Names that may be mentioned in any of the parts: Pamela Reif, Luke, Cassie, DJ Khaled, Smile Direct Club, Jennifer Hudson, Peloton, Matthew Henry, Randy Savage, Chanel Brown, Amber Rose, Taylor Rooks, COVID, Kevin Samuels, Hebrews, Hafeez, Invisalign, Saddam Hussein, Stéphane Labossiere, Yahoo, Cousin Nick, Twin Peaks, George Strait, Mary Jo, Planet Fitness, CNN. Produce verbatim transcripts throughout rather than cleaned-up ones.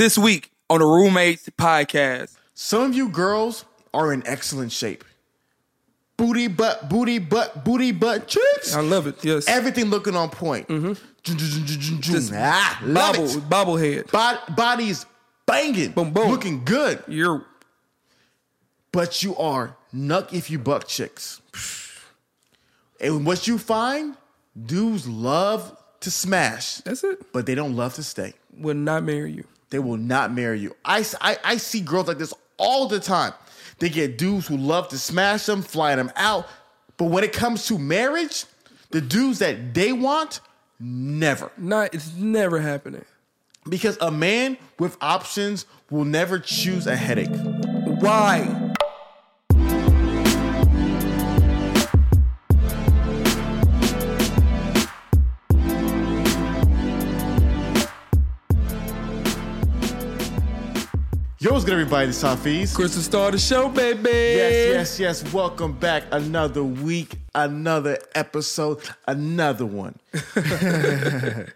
This week on the Roommates Podcast. Some of you girls are in excellent shape. Booty butt, booty butt, booty butt tricks. I love it, yes. Everything looking on point. Mm-hmm. Just ah, love bobble, it. Bobblehead. Bod- body's banging. Boom, boom. Looking good. You're... But you are nuck if you buck chicks. And what you find, dudes love to smash. That's it. But they don't love to stay. Will not marry you. They will not marry you. I, I, I see girls like this all the time. They get dudes who love to smash them, fly them out. But when it comes to marriage, the dudes that they want, never. Not, it's never happening. Because a man with options will never choose a headache. Why? Yo, what's good, everybody? This is Hafeez. Chris will start the show, baby. Yes, yes, yes. Welcome back. Another week, another episode, another one.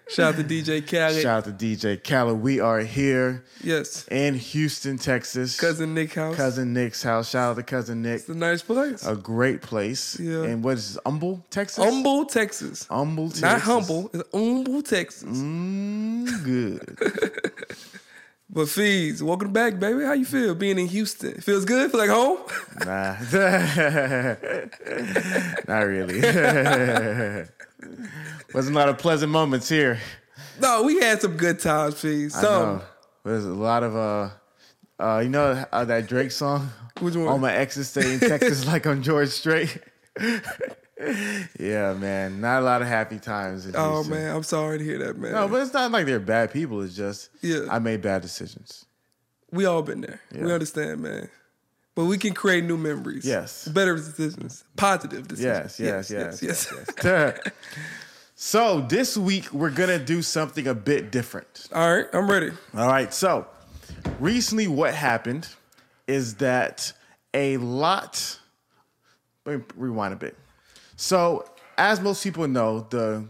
Shout out to D J Khaled. Shout out to D J Khaled. We are here. Yes. In Houston, Texas. Cousin Nick's house. Cousin Nick's house. Shout out to Cousin Nick. It's a nice place. A great place. Yeah. And what is this? Humble, Texas? Humble, Texas. Humble, Texas. Not humble. It's Humble, Texas. Mmm, good. But Feez, welcome back, baby. How you feel being in Houston? Feels good? Feel like home? Nah. Not really. Wasn't a lot of pleasant moments here. No, we had some good times, Feez. So, I know. There's a lot of, uh, uh, you know uh, that Drake song? Which one? All my exes stay in Texas like I'm George Strait. Yeah, man. Not a lot of happy times in Oh, Houston. Man. I'm sorry to hear that, man. No, but it's not like they're bad people. It's just yeah. I made bad decisions. We all been there. Yeah. We understand, man. But we can create new memories. Yes. Better decisions. Positive decisions. Yes, yes, yes. yes, yes, yes. yes, yes. So this week, we're going to do something a bit different. All right. I'm ready. All right. So recently what happened is that a lot... Let me rewind a bit. So, as most people know, the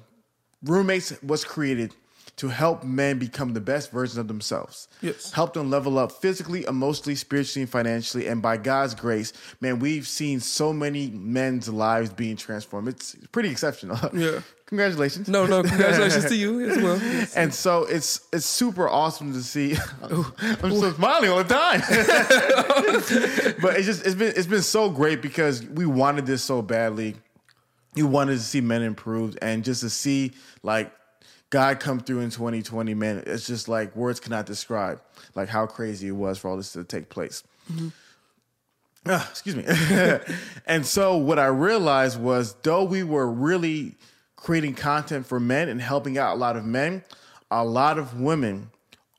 Roommates was created to help men become the best version of themselves. Yes. Help them level up physically, emotionally, spiritually, and financially. And by God's grace, man, we've seen so many men's lives being transformed. It's pretty exceptional. Yeah. Congratulations. No, no, congratulations to you as well. Yes. And so it's it's super awesome to see. I'm still smiling all the time. But it's just it's been it's been so great because we wanted this so badly. You wanted to see men improved, and just to see like God come through in twenty twenty, man, it's just like words cannot describe like how crazy it was for all this to take place. Mm-hmm. Ah, excuse me. And so what I realized was, though we were really creating content for men and helping out a lot of men, a lot of women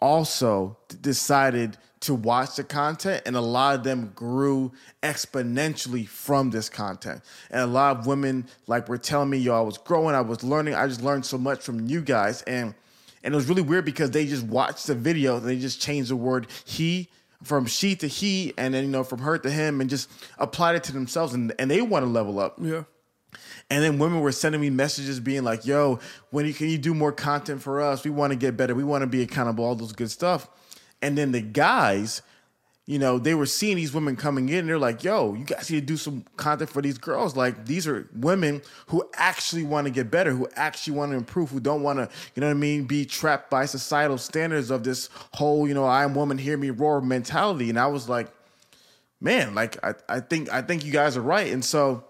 also t- decided to watch the content, and a lot of them grew exponentially from this content. And a lot of women like were telling me, yo, I was growing, I was learning, I just learned so much from you guys. And and it was really weird because they just watched the video and they just changed the word he from she to he, and then, you know, from her to him, and just applied it to themselves, and, and they want to level up. Yeah. And then women were sending me messages being like, yo, when you, can you do more content for us? We want to get better. We want to be accountable, all those good stuff. And then the guys, you know, they were seeing these women coming in, and they're like, yo, you guys need to do some content for these girls. Like, these are women who actually want to get better, who actually want to improve, who don't want to, you know what I mean, be trapped by societal standards of this whole, you know, I am woman, hear me roar mentality. And I was like, man, like, I, I think I think you guys are right. And so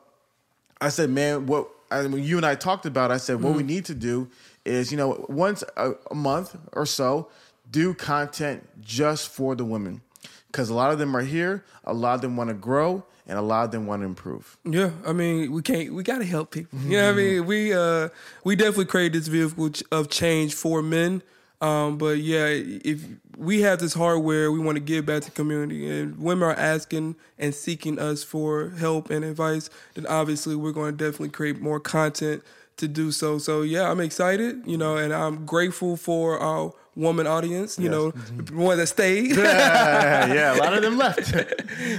I said, man, what I, when you and I talked about it, I said, what mm-hmm. we need to do is, you know, once a, a month or so, do content just for the women, because a lot of them are here, a lot of them want to grow, and a lot of them want to improve. Yeah, I mean, we can't, we got to help people. You know what I mean? We uh, we definitely created this vehicle of change for men. Um, but yeah, if we have this hardware, we want to give back to the community, and women are asking and seeking us for help and advice, then obviously we're going to definitely create more content to do so. So yeah, I'm excited, you know, and I'm grateful for our woman audience, you yes. know, mm-hmm. the one that stayed. yeah, yeah, a lot of them left.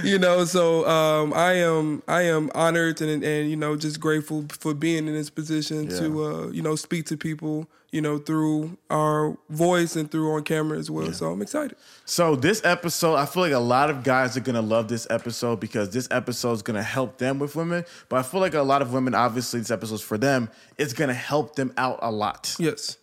You know, so um, I am I am honored and, and, you know, just grateful for being in this position yeah. to, uh, you know, speak to people, you know, through our voice and through on camera as well. Yeah. So I'm excited. So this episode, I feel like a lot of guys are going to love this episode because this episode is going to help them with women. But I feel like a lot of women, obviously, this episode's for them. It's going to help them out a lot. Yes.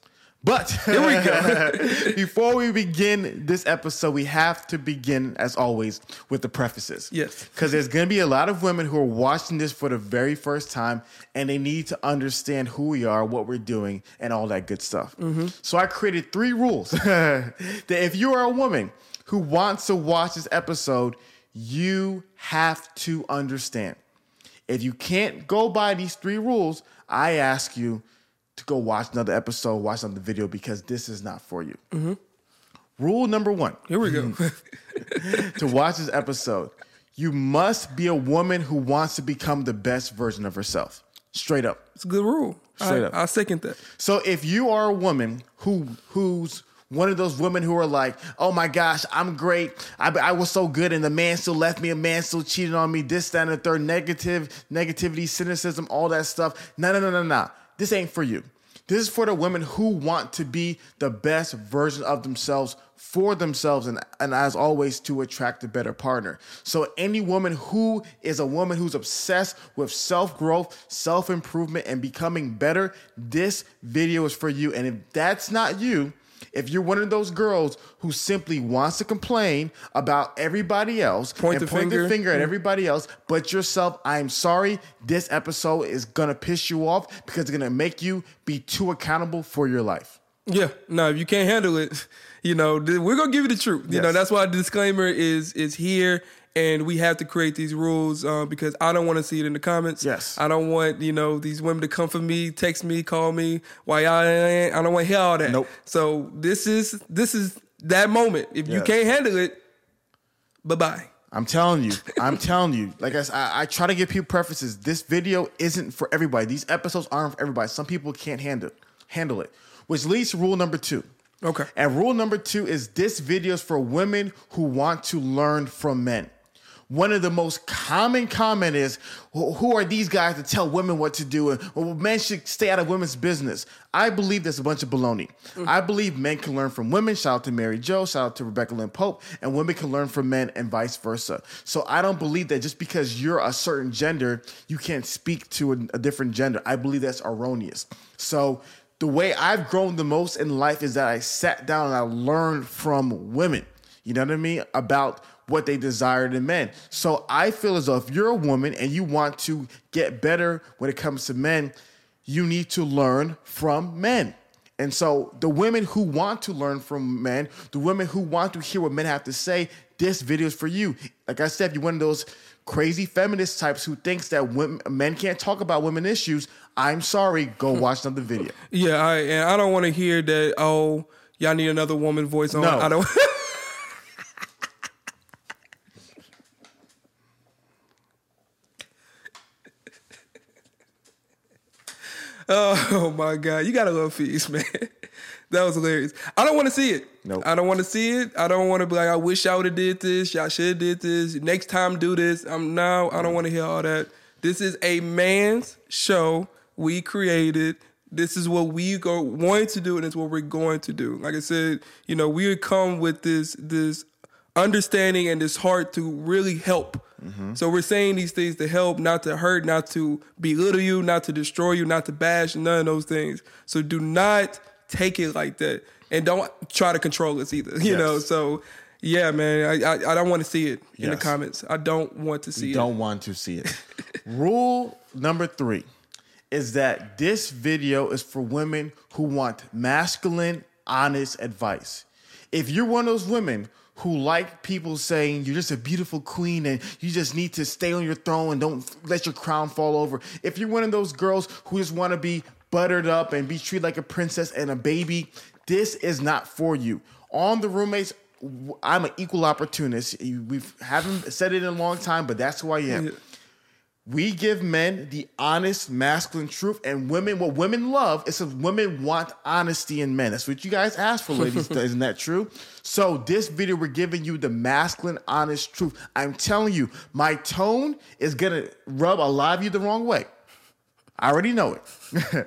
But here we go. Before we begin this episode, we have to begin, as always, with the prefaces. Yes. Because there's going to be a lot of women who are watching this for the very first time, and they need to understand who we are, what we're doing, and all that good stuff. Mm-hmm. So I created three rules that if you are a woman who wants to watch this episode, you have to understand. If you can't go by these three rules, I ask you to go watch another episode, watch another video, because this is not for you. Mm-hmm. Rule number one. Here we go. To watch this episode, you must be a woman who wants to become the best version of herself. Straight up. It's a good rule. Straight I, up. I second that. So if you are a woman who who's one of those women who are like, oh my gosh, I'm great. I, I was so good and the man still left me. A man still cheated on me. This, that, and the third. Negative, negativity, cynicism, all that stuff. No, no, no, no, no. This ain't for you. This is for the women who want to be the best version of themselves for themselves and, and as always, to attract a better partner. So any woman who is a woman who's obsessed with self-growth, self-improvement, and becoming better, this video is for you. And if that's not you, if you're one of those girls who simply wants to complain about everybody else, point and the point finger. their finger at everybody else but yourself, I'm sorry, this episode is going to piss you off because it's going to make you be too accountable for your life. Yeah. No, if you can't handle it, you know, we're going to give you the truth. You yes. know, that's why the disclaimer is is here. And we have to create these rules uh, because I don't want to see it in the comments. Yes. I don't want, you know, these women to come for me, text me, call me, why y'all ain't. I don't want to hear all that. Nope. So this is this is that moment. If yes. you can't handle it, bye-bye. I'm telling you. I'm telling you. Like I said, I, I try to give people preferences. This video isn't for everybody. These episodes aren't for everybody. Some people can't handle handle it, which leads to rule number two. Okay. And rule number two is this video is for women who want to learn from men. One of the most common comment is, who are these guys to tell women what to do? And well, men should stay out of women's business. I believe that's a bunch of baloney. Mm-hmm. I believe men can learn from women. Shout out to Mary Jo. Shout out to Rebecca Lynn Pope. And women can learn from men and vice versa. So I don't believe that just because you're a certain gender, you can't speak to a, a different gender. I believe that's erroneous. So the way I've grown the most in life is that I sat down and I learned from women. You know what I mean? About what they desired in men. So I feel as though if you're a woman and you want to get better when it comes to men, you need to learn from men. And so the women who want to learn from men, the women who want to hear what men have to say, this video is for you. Like I said, if you're one of those crazy feminist types who thinks that women, men can't talk about women issues, I'm sorry, go watch another video. Yeah, I, and I don't want to hear that, oh, y'all need another woman voice on. No. I don't... Oh my God, you gotta love Hafeez, man. That was hilarious. I don't want to see it. Nope. I don't want to see it. I don't want to be like, I wish I would have did this. Y'all should have did this. Next time, do this. I'm no. I don't want to hear all that. This is a man's show. We created. This is what we go want to do, and it's what we're going to do. Like I said, you know, we come with this this understanding and this heart to really help. Mm-hmm. So we're saying these things to help, not to hurt, not to belittle you, not to destroy you, not to bash, none of those things. So do not take it like that. And don't try to control us either, you yes. know? So, yeah, man, I, I, I don't want to see it yes. in the comments. I don't want to see you it. Don't want to see it. Rule number three is that this video is for women who want masculine, honest advice. If you're one of those women who like people saying you're just a beautiful queen and you just need to stay on your throne and don't let your crown fall over. If you're one of those girls who just want to be buttered up and be treated like a princess and a baby, this is not for you. On The Roommates, I'm an equal opportunist. We haven't said it in a long time, but that's who I am. We give men the honest, masculine truth, and women, what women love is that women want honesty in men. That's what you guys asked for, ladies. Isn't that true? So this video, we're giving you the masculine, honest truth. I'm telling you, my tone is going to rub a lot of you the wrong way. I already know it.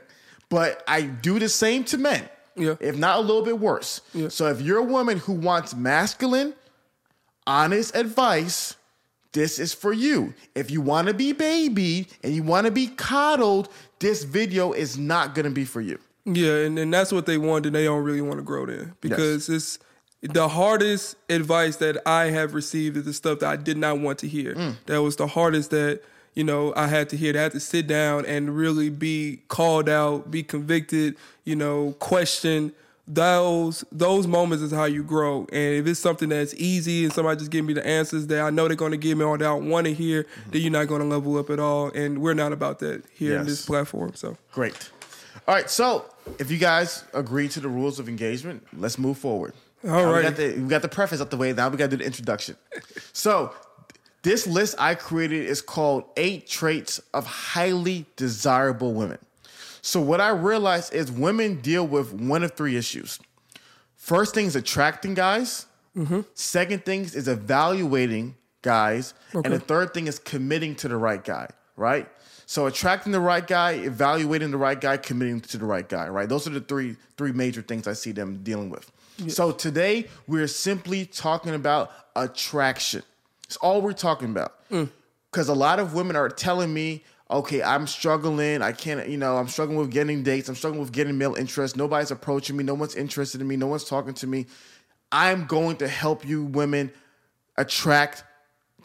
But I do the same to men, yeah. if not a little bit worse. Yeah. So if you're a woman who wants masculine, honest advice, this is for you. If you want to be babied and you want to be coddled, this video is not going to be for you. Yeah, and, and that's what they want, and they don't really want to grow there. Because yes. it's the hardest advice that I have received is the stuff that I did not want to hear. Mm. That was the hardest that, you know, I had to hear. I had to sit down and really be called out, be convicted, you know, questioned. Those those moments is how you grow. And if it's something that's easy and somebody just give me the answers that I know they're going to give me or that I want to hear, mm-hmm. then you're not going to level up at all. And we're not about that here yes. in this platform. So great. All right. So if you guys agree to the rules of engagement, let's move forward. All now right. We got, the, we got the preface out the way. Now we got to do the introduction. So this list I created is called Eight Traits of Highly Desirable Women. So what I realized is women deal with one of three issues. First thing is attracting guys. Mm-hmm. Second thing is evaluating guys. Okay. And the third thing is committing to the right guy, right? So attracting the right guy, evaluating the right guy, committing to the right guy, right? Those are the three three major things I see them dealing with. Yes. So today we're simply talking about attraction. It's all we're talking about. Mm. 'Cause a lot of women are telling me, okay, I'm struggling. I can't, you know, I'm struggling with getting dates. I'm struggling with getting male interest. Nobody's approaching me. No one's interested in me. No one's talking to me. I'm going to help you women attract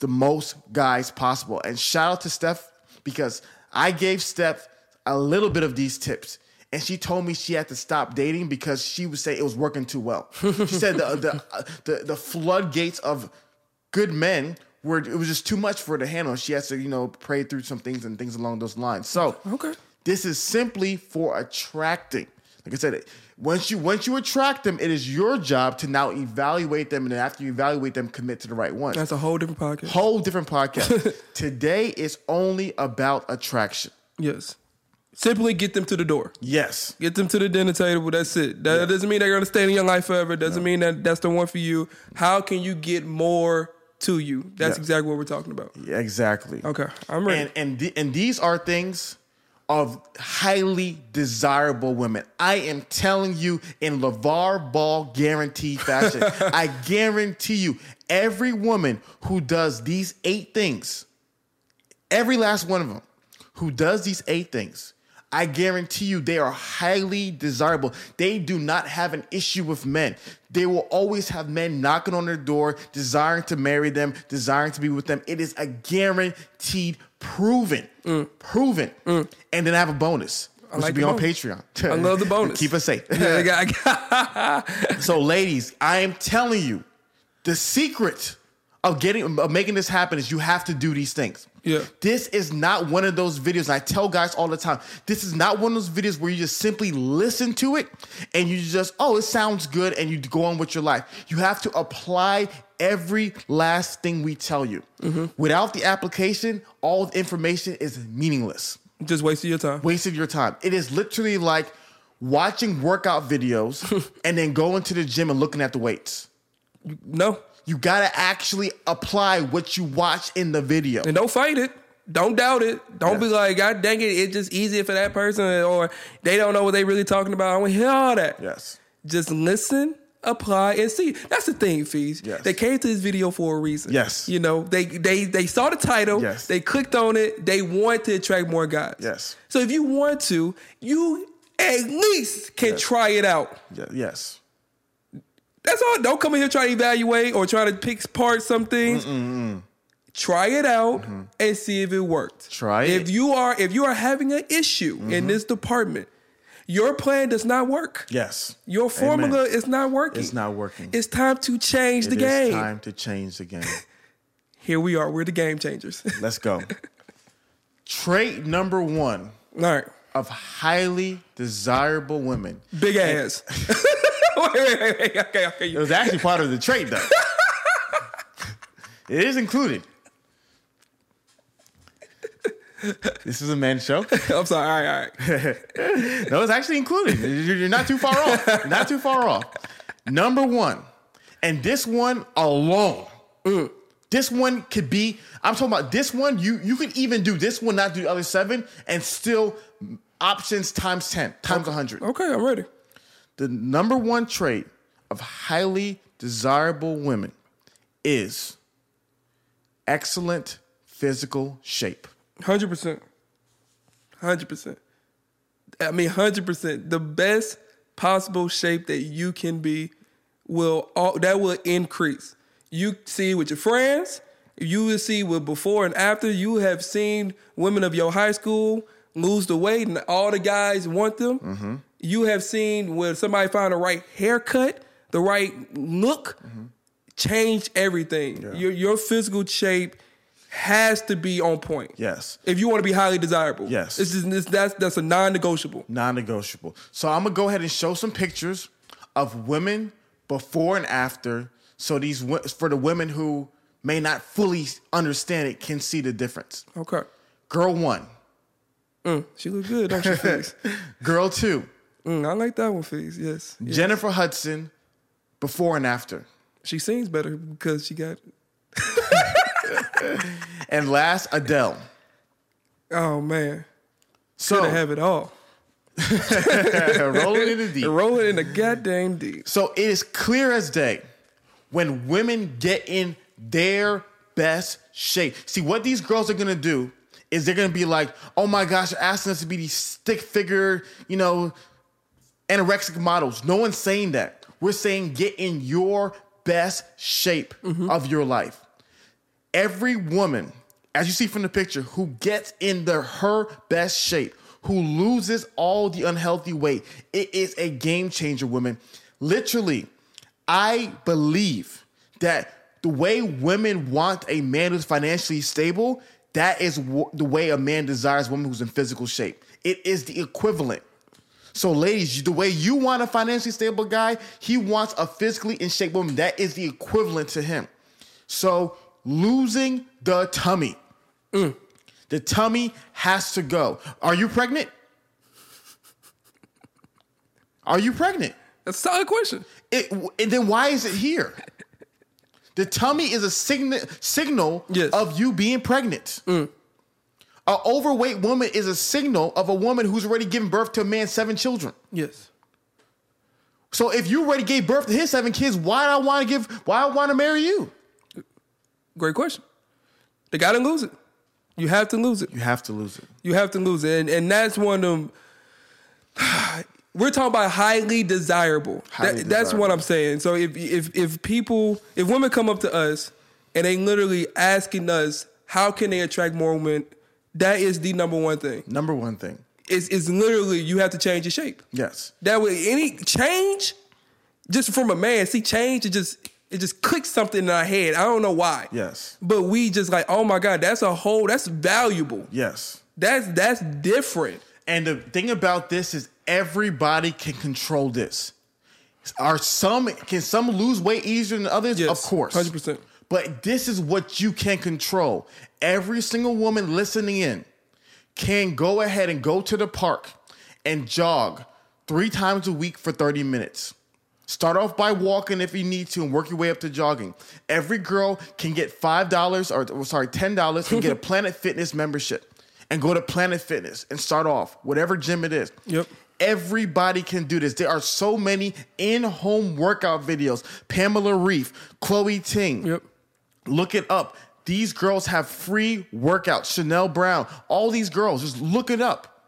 the most guys possible. And shout out to Steph, because I gave Steph a little bit of these tips. And she told me she had to stop dating because she would say it was working too well. She said the, the, the, the floodgates of good men where it was just too much for her to handle. She has to, you know, pray through some things and things along those lines. So okay. This is simply for attracting. Like I said, once you once you attract them, it is your job to now evaluate them. And then after you evaluate them, commit to the right one. That's a whole different podcast. Whole different podcast. Today is only about attraction. Yes. Simply get them to the door. Yes. Get them to the dinner table. That's it. That yes. doesn't mean they're going to stay in your life forever. Doesn't no. mean that that's the one for you. How can you get more to you? That's yeah. exactly what we're talking about. Yeah, exactly. Okay, I'm ready. And and, th- and these are things of highly desirable women. I am telling you in LeVar Ball guaranteed fashion. I guarantee you, every woman who does these eight things, every last one of them, who does these eight things, I guarantee you they are highly desirable. They do not have an issue with men. They will always have men knocking on their door, desiring to marry them, desiring to be with them. It is a guaranteed, proven, mm. proven. Mm. And then I have a bonus. I like be on bonus. Patreon. I love the bonus. Keep us safe. So ladies, I am telling you, the secret of getting, of making this happen is you have to do these things. Yeah. This is not one of those videos, and I tell guys all the time, this is not one of those videos where you just simply listen to it and you just, oh, it sounds good, and you go on with your life. You have to apply every last thing we tell you. Mm-hmm. Without the application, all the information is meaningless. Just wasting your time. Wasting your time. It is literally like watching workout videos and then going to the gym and looking at the weights. No. You got to actually apply what you watch in the video. And don't fight it. Don't doubt it. Don't yes. be like, God dang it, it's just easier for that person, or they don't know what they really talking about. I want to hear all that. Yes. Just listen, apply, and see. That's the thing, Feez. Yes. They came to this video for a reason. Yes. You know, they they they saw the title. Yes. They clicked on it. They want to attract more guys. Yes. So if you want to, you at least can yes. try it out. Yes. That's all. Don't come in here trying to evaluate or try to pick apart some things. Mm-mm-mm. Try it out mm-hmm. and see if it worked. Try it. If you are if you are having an issue mm-hmm. in this department, your plan does not work. Yes. Your formula Amen. is not working. It's not working. It's time to change it the game. It's time to change the game. Here we are. We're the game changers. Let's go. Trait number one. All right. Of highly desirable women. Big ass. And- Wait, wait, wait, okay, okay. It was actually part of the trait, though. It is included. This is a man's show. I'm sorry. All right, all right. No, it's actually included. You're not too far off. You're not too far off. Number one, and this one alone, ugh, this one could be. I'm talking about this one. You you could even do this one, not do the other seven, and still options times ten, times a hundred. Okay, I'm ready. The number one trait of highly desirable women is excellent physical shape. one hundred percent. one hundred percent. I mean, one hundred percent. The best possible shape that you can be will all, that will increase. You see with your friends, you will see with before and after. You have seen women of your high school lose the weight and all the guys want them. Mm-hmm. You have seen when somebody found the right haircut, the right look, mm-hmm. change everything. Yeah. Your, your physical shape has to be on point. Yes. If you want to be highly desirable. Yes. It's just, it's, that's, that's a non-negotiable. Non-negotiable. So I'm going to go ahead and show some pictures of women before and after. So these for the women who may not fully understand it can see the difference. Okay. Girl one. Mm, she look good, don't she, Fizz? Girl two. Mm, I like that one, Fizz. Yes, yes. Jennifer Hudson, before and after. She sings better because she got it. And last, Adele. Oh, man. So could have it all. Rolling in the deep. Rolling in the goddamn deep. So it is clear as day when women get in their best shape. See, what these girls are going to do is they're going to be like, oh, my gosh, you're asking us to be these stick figure, you know, anorexic models. No one's saying that. We're saying get in your best shape mm-hmm. of your life. Every woman, as you see from the picture, who gets in the, her best shape, who loses all the unhealthy weight, it is a game changer, women. Literally, I believe that the way women want a man who's financially stable, that is w- the way a man desires a woman who's in physical shape. It is the equivalent. So, ladies, the way you want a financially stable guy, he wants a physically in shape woman. That is the equivalent to him. So, losing the tummy. Mm. The tummy has to go. Are you pregnant? Are you pregnant? That's a solid question. It, and then why is it here? The tummy is a sign- signal yes. of you being pregnant. Mm. An overweight woman is a signal of a woman who's already given birth to a man seven children. Yes. So if you already gave birth to his seven kids, why do I want to give? Why I want to marry you? Great question. They gotta lose it. You have to lose it. You have to lose it. You have to lose it, and and that's one of them. We're talking about highly desirable. Highly that, desirable. That's what I'm saying. So if if if people, if women come up to us and they literally asking us how can they attract more women. That is the number one thing. Number one thing. It's, it's literally you have to change your shape. Yes. That way, any change, just from a man, see change, it just it just clicks something in our head. I don't know why. Yes. But we just like, oh my God, that's a whole, that's valuable. Yes. That's that's different. And the thing about this is everybody can control this. Are some can some lose weight easier than others? Yes, of course. one hundred percent. But this is what you can control. Every single woman listening in can go ahead and go to the park and jog three times a week for thirty minutes. Start off by walking if you need to and work your way up to jogging. Every girl can get five dollars or, or sorry, ten dollars and get a Planet Fitness membership and go to Planet Fitness and start off whatever gym it is. Yep. Everybody can do this. There are so many in-home workout videos. Pamela Reif, Chloe Ting. Yep. Look it up. These girls have free workouts. Chanel Brown, all these girls, just look it up.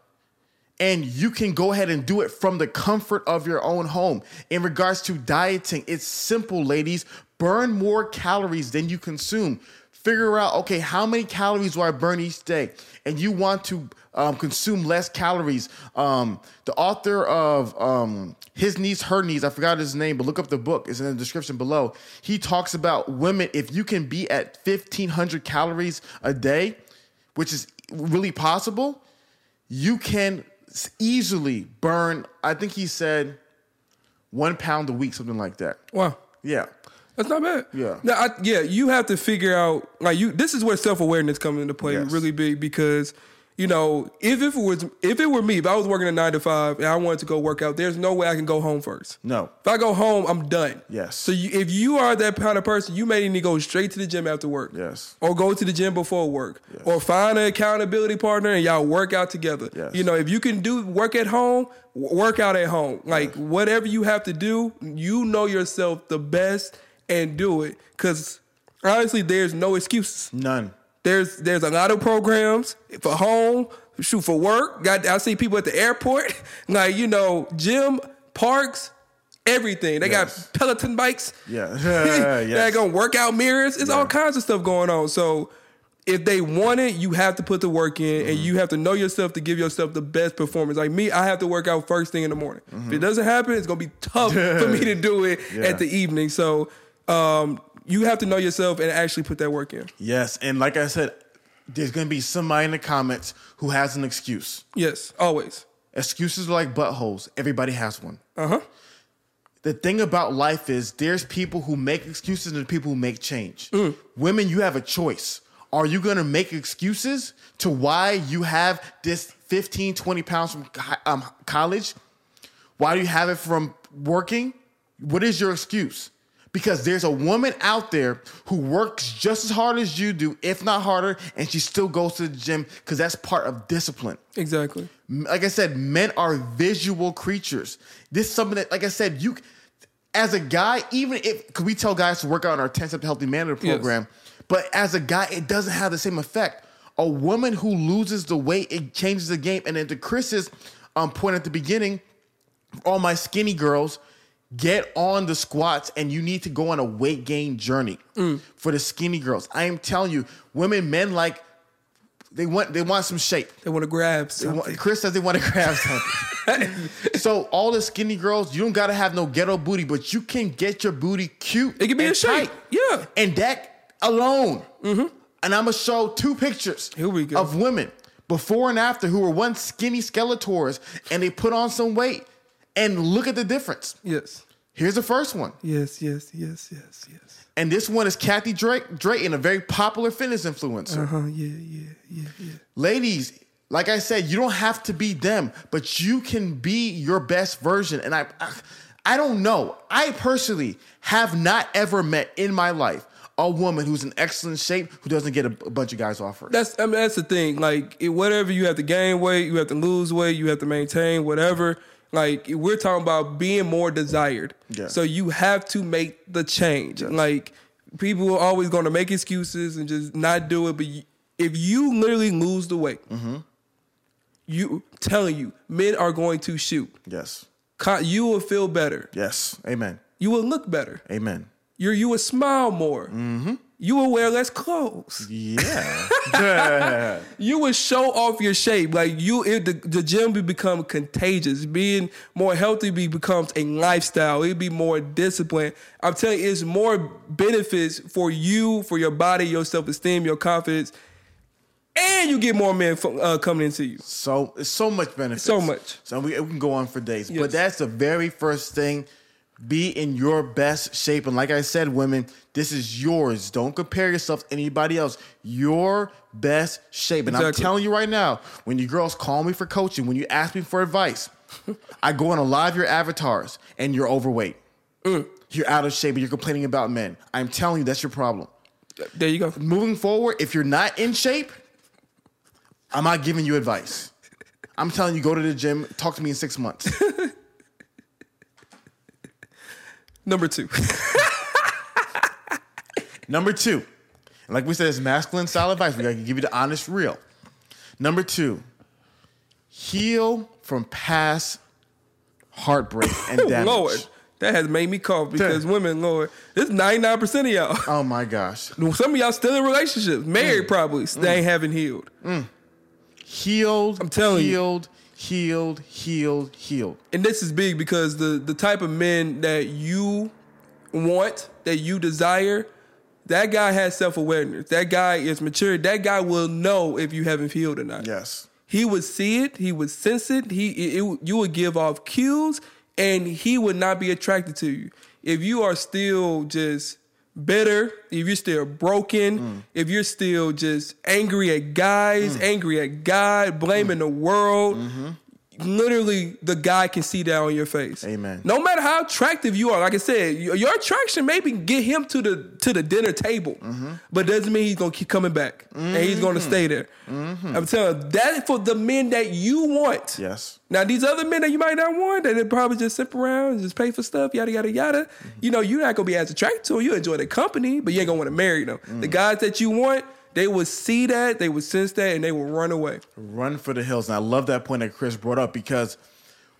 And you can go ahead and do it from the comfort of your own home. In regards to dieting, it's simple, ladies. Burn more calories than you consume. Figure out, okay, how many calories do I burn each day? And you want to um, consume less calories. Um, the author of um, His Knees, Her Knees, I forgot his name, but look up the book. It's in the description below. He talks about women, if you can be at fifteen hundred calories a day, which is really possible, you can easily burn, I think he said, one pound a week, something like that. Wow. Yeah. That's not bad. Yeah. Now, I, yeah, you have to figure out, like, you. This is where self-awareness comes into play yes. really big because you know, if, if it was, if it were me, if I was working a nine to five and I wanted to go work out, there's no way I can go home first. No. If I go home, I'm done. Yes. So you, if you are that kind of person, you may need to go straight to the gym after work. Yes. Or go to the gym before work. Yes. Or find an accountability partner and y'all work out together. Yes. You know, if you can do work at home, work out at home. Like, yes. whatever you have to do, you know yourself the best and do it. Because honestly, there's no excuses. None. There's there's a lot of programs for home, shoot, for work. Got I see people at the airport, like, you know, gym, parks, everything. They yes. got Peloton bikes. Yeah. yes. They got workout mirrors. It's yeah. all kinds of stuff going on. So if they want it, you have to put the work in, mm-hmm. and you have to know yourself to give yourself the best performance. Like me, I have to work out first thing in the morning. Mm-hmm. If it doesn't happen, it's going to be tough for me to do it yeah. at the evening. So, um... you have to know yourself and actually put that work in. Yes. And like I said, there's going to be somebody in the comments who has an excuse. Yes, always. Excuses are like buttholes. Everybody has one. Uh-huh. The thing about life is there's people who make excuses and people who make change. Mm. Women, you have a choice. Are you going to make excuses to why you have this fifteen, twenty pounds from um, college? Why do you have it from working? What is your excuse? Because there's a woman out there who works just as hard as you do, if not harder, and she still goes to the gym because that's part of discipline. Exactly. Like I said, men are visual creatures. This is something that, like I said, you, as a guy, even if, because we tell guys to work out on our ten-step healthy manner program, yes. but as a guy, it doesn't have the same effect. A woman who loses the weight, it changes the game. And then to Chris's um, point at the beginning, all my skinny girls, get on the squats, and you need to go on a weight gain journey mm. for the skinny girls. I am telling you, women, men, like, they want they want some shape. They want to grab something. Want, Chris says they want to grab something. So all the skinny girls, you don't got to have no ghetto booty, but you can get your booty cute. It can be in shape. Yeah. And that alone. Mm-hmm. And I'm going to show two pictures Here we go. of women, before and after, who were once skinny Skeletors, and they put on some weight. And look at the difference. Yes. Here's the first one. Yes, yes, yes, yes, yes. And this one is Kathy Drayton, a very popular fitness influencer. Uh-huh, yeah, yeah, yeah, yeah. Ladies, like I said, you don't have to be them, but you can be your best version. And I, I, I don't know. I personally have not ever met in my life a woman who's in excellent shape who doesn't get a, a bunch of guys off her. That's, I mean, that's the thing. Like, it, whatever, you have to gain weight, you have to lose weight, you have to maintain, whatever. Like, we're talking about being more desired. Yeah. So you have to make the change. Yes. Like, people are always going to make excuses and just not do it. But you, if you literally lose the weight, mm-hmm. you telling you, men are going to shoot. Yes. You will feel better. Yes. Amen. You will look better. Amen. You're, you will smile more. Mm-hmm. You will wear less clothes. Yeah. yeah. You will show off your shape. Like, you, it, the, the gym will become contagious. Being more healthy be, becomes a lifestyle. It'll be more disciplined. I'm telling you, it's more benefits for you, for your body, your self-esteem, your confidence. And you get more men uh, coming into you. So, it's so much benefits. So much. So, we, we can go on for days. Yes. But that's the very first thing. Be in your best shape. And like I said, women, this is yours. Don't compare yourself to anybody else. Your best shape. And exactly. I'm telling you right now, when you girls call me for coaching, when you ask me for advice, I go on a lot of your avatars and you're overweight. Mm. You're out of shape and you're complaining about men. I'm telling you, that's your problem. There you go. Moving forward, if you're not in shape, I'm not giving you advice. I'm telling you, go to the gym, talk to me in six months. Number two. Number two. Like we said, it's masculine style advice. We got to give you the honest real. Number two. Heal from past heartbreak and damage. Lord, that has made me cough because Ten. women, Lord, this is ninety-nine percent of y'all. Oh, my gosh. Some of y'all still in relationships. Married mm. probably. They mm. ain't haven't healed. Mm. Healed. I'm telling healed. you. Healed, healed, healed. And this is big because the, the type of men that you want, that you desire, that guy has self-awareness. That guy is mature. That guy will know if you haven't healed or not. Yes. He would see it. He would sense it. He, it, it you would give off cues, and he would not be attracted to you. If you are still just bitter, if you're still broken, mm. if you're still just angry at guys, mm. angry at God, blaming mm. the world, mm-hmm. literally the guy can see that on your face. Amen. No matter how attractive you are, like I said, your attraction maybe get him to the to the dinner table, mm-hmm. but doesn't mean he's gonna keep coming back mm-hmm. and he's gonna stay there. Mm-hmm. I'm telling you, that for the men that you want. Yes. Now these other men that you might not want, that they probably just sit around and just pay for stuff, yada yada yada. Mm-hmm. You know, you're not gonna be as attracted to them. You enjoy the company, but you ain't gonna want to marry them. Mm-hmm. The guys that you want, they would see that, they would sense that, and they would run away. Run for the hills. And I love that point that Chris brought up, because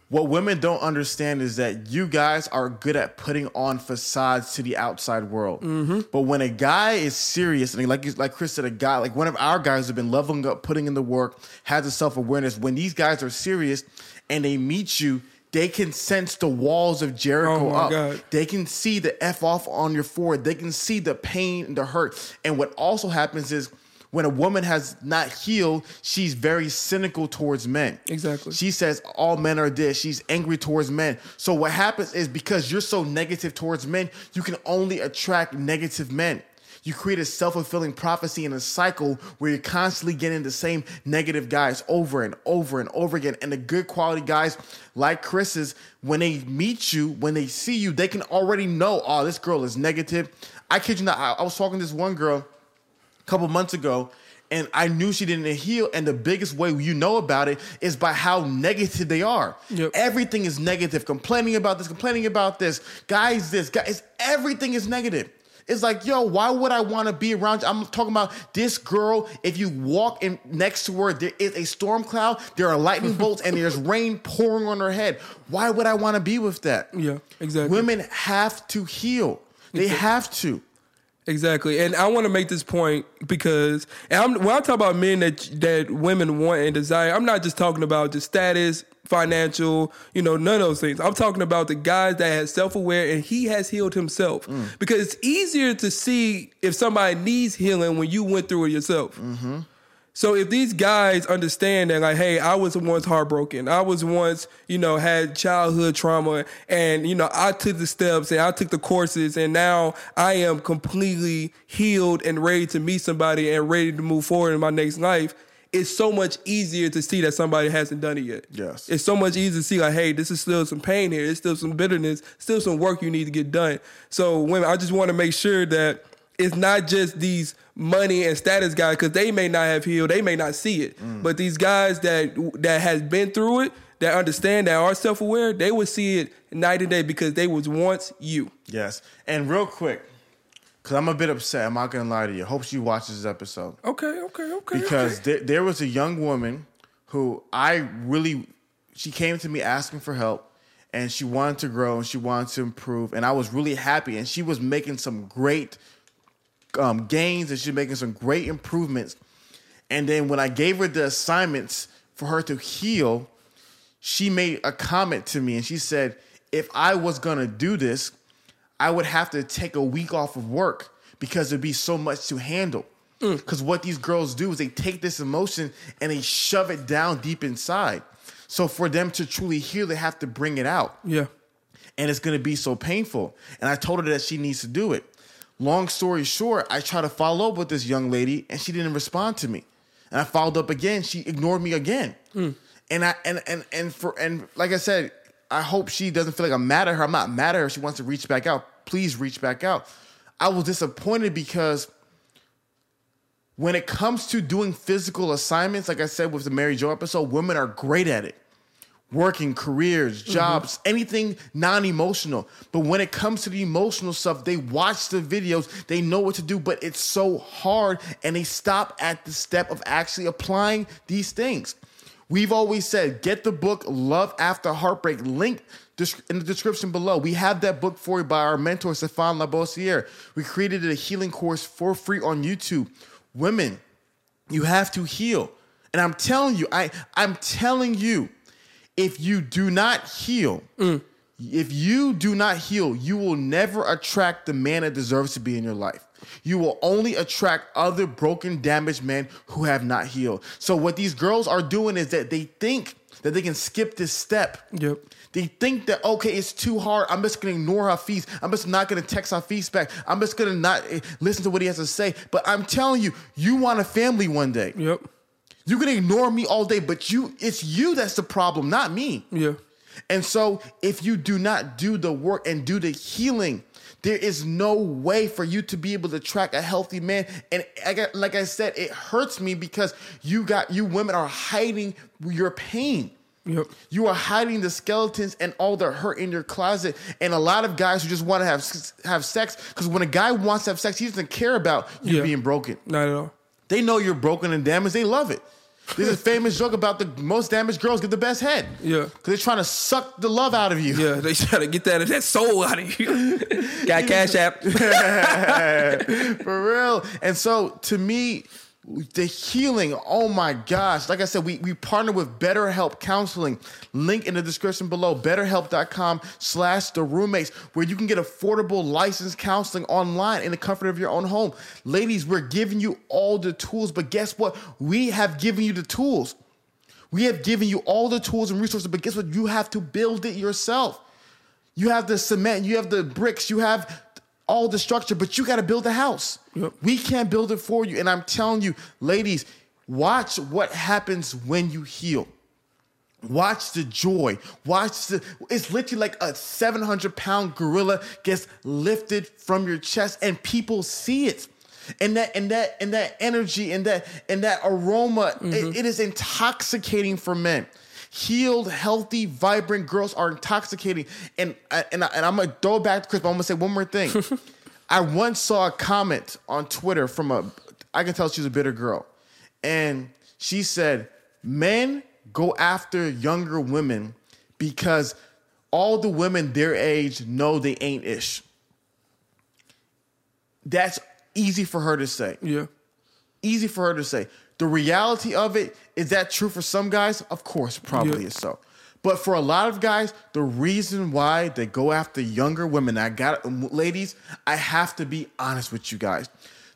what women don't understand is that you guys are good at putting on facades to the outside world. Mm-hmm. But when a guy is serious, and like, like Chris said, a guy, like one of our guys have been leveling up, putting in the work, has a self-awareness. When these guys are serious and they meet you, they can sense the walls of Jericho oh up. God. They can see the F off on your forehead. They can see the pain and the hurt. And what also happens is when a woman has not healed, she's very cynical towards men. Exactly. She says all men are this. She's angry towards men. So what happens is because you're so negative towards men, you can only attract negative men. You create a self-fulfilling prophecy and a cycle where you're constantly getting the same negative guys over and over and over again. And the good quality guys like Chris's, when they meet you, when they see you, they can already know, oh, this girl is negative. I kid you not, I, I was talking to this one girl a couple months ago, and I knew she didn't heal. And the biggest way you know about it is by how negative they are. Yep. Everything is negative. Complaining about this, complaining about this. Guys, this, guys, everything is negative. It's like, yo, why would I want to be around you? I'm talking about this girl. If you walk in next to her, there is a storm cloud, there are lightning bolts, and there's rain pouring on her head. Why would I want to be with that? Yeah, exactly. Women have to heal. They have to. Exactly. And I want to make this point because and I'm, when I talk about men that that women want and desire, I'm not just talking about just status, financial, you know, none of those things. I'm talking about the guys that has self-aware and he has healed himself. Mm. Because it's easier to see if somebody needs healing when you went through it yourself. Mm-hmm. So if these guys understand that, like, hey, I was once heartbroken. I was once, you know, had childhood trauma, and, you know, I took the steps and I took the courses, and now I am completely healed and ready to meet somebody and ready to move forward in my next life. It's so much easier to see that somebody hasn't done it yet. Yes. It's so much easier to see, like, hey, this is still some pain here. It's still some bitterness, still some work you need to get done. So women, I just want to make sure that it's not just these money and status guys, because they may not have healed. They may not see it. Mm. But these guys that that has been through it, that understand, that are self-aware, they will see it night and day because they was once you. Yes. And real quick, because I'm a bit upset. I'm not going to lie to you. Hope she watches this episode. Okay, okay, okay. Because okay. There, there was a young woman who I really, she came to me asking for help, and she wanted to grow and she wanted to improve. And I was really happy. And she was making some great um, gains and she was making some great improvements. And then when I gave her the assignments for her to heal, she made a comment to me and she said, if I was going to do this, I would have to take a week off of work because there'd be so much to handle. Because mm. what these girls do is they take this emotion and they shove it down deep inside. So for them to truly heal, they have to bring it out. Yeah. And it's going to be so painful. And I told her that she needs to do it. Long story short, I tried to follow up with this young lady and she didn't respond to me. And I followed up again. She ignored me again. Mm. And I and and and for and like I said, I hope she doesn't feel like I'm mad at her. I'm not mad at her. She wants to reach back out. Please reach back out. I was disappointed because when it comes to doing physical assignments, like I said with the Mary Jo episode, women are great at it. Working, careers, jobs, mm-hmm. anything non-emotional. But when it comes to the emotional stuff, they watch the videos. They know what to do, but it's so hard. And they stop at the step of actually applying these things. We've always said, get the book Love After Heartbreak, link in the description below. We have that book for you by our mentor, Stéphane Labossiere. We created a healing course for free on YouTube. Women, you have to heal. And I'm telling you, I, I'm telling you, if you do not heal, mm. if you do not heal, you will never attract the man that deserves to be in your life. You will only attract other broken, damaged men who have not healed. So what these girls are doing is that they think that they can skip this step. Yep. They think that, okay, it's too hard. I'm just going to ignore Hafeez. I'm just not going to text Hafeez back. I'm just going to not listen to what he has to say. But I'm telling you, you want a family one day. Yep. You can ignore me all day, but you it's you that's the problem, not me. Yeah. And so if you do not do the work and do the healing, there is no way for you to be able to track a healthy man. And I got, like I said, it hurts me because you got you women are hiding your pain. Yep. You are hiding the skeletons and all the hurt in your closet. And a lot of guys who just want to have have sex, because when a guy wants to have sex, he doesn't care about you yeah. being broken. Not at all. They know you're broken and damaged. They love it. There's a famous joke about the most damaged girls get the best head. Yeah. Because they're trying to suck the love out of you. Yeah, they try to get that, that soul out of you. Got Cash App. For real. And so, to me, the healing, oh my gosh. Like I said, we, we partner with BetterHelp Counseling. Link in the description below, betterhelp.com slash the roommates, where you can get affordable licensed counseling online in the comfort of your own home. Ladies, we're giving you all the tools, but guess what? We have given you the tools. We have given you all the tools and resources, but guess what? You have to build it yourself. You have the cement, you have the bricks, you have all the structure, but you got to build a house. Yep. We can't build it for you. And I'm telling you, ladies, watch what happens when you heal. Watch the joy. Watch the, it's literally like a seven hundred pound gorilla gets lifted from your chest and people see it. And that, and that, and that energy and that, and that aroma, mm-hmm. it, it is intoxicating for men. Healed, healthy, vibrant girls are intoxicating. And and, and I'm going to throw it back to Chris, but I'm going to say one more thing. I once saw a comment on Twitter from a, I can tell she's a bitter girl. And she said, men go after younger women because all the women their age know they ain't ish. That's easy for her to say. Yeah. Easy for her to say. The reality of it, is that true for some guys? Of course, probably yeah. is so. But for a lot of guys, the reason why they go after younger women, I got ladies, I have to be honest with you guys.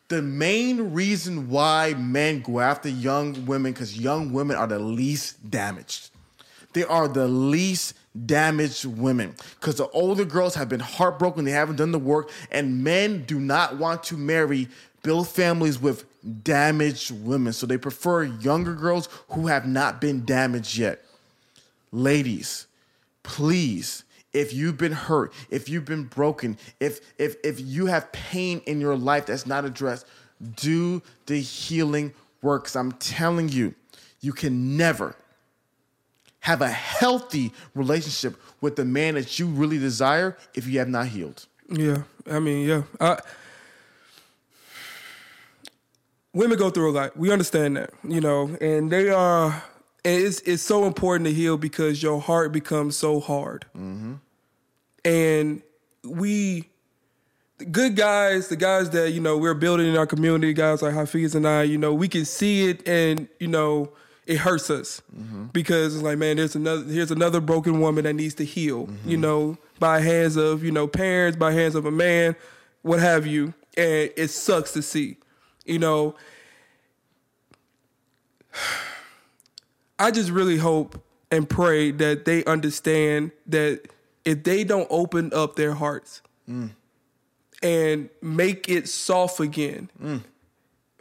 The main reason why men go after young women, because young women are the least damaged. They are the least damaged women because the older girls have been heartbroken. They haven't done the work, and men do not want to marry, build families with damaged women. So they prefer younger girls who have not been damaged yet. Ladies, please, if you've been hurt, if you've been broken, if if if you have pain in your life that's not addressed, do the healing work. 'Cause I'm telling you, you can never have a healthy relationship with the man that you really desire if you have not healed. Yeah, I mean, yeah. I- Women go through a lot. We understand that, you know, and they are, and it's, it's so important to heal because your heart becomes so hard. Mm-hmm. And we, the good guys, the guys that, you know, we're building in our community, guys like Hafeez and I, you know, we can see it and, you know, it hurts us mm-hmm. because it's like, man, there's another, here's another broken woman that needs to heal, mm-hmm. you know, by hands of, you know, parents, by hands of a man, what have you. And it sucks to see. You know, I just really hope and pray that they understand that if they don't open up their hearts mm. and make it soft again, mm.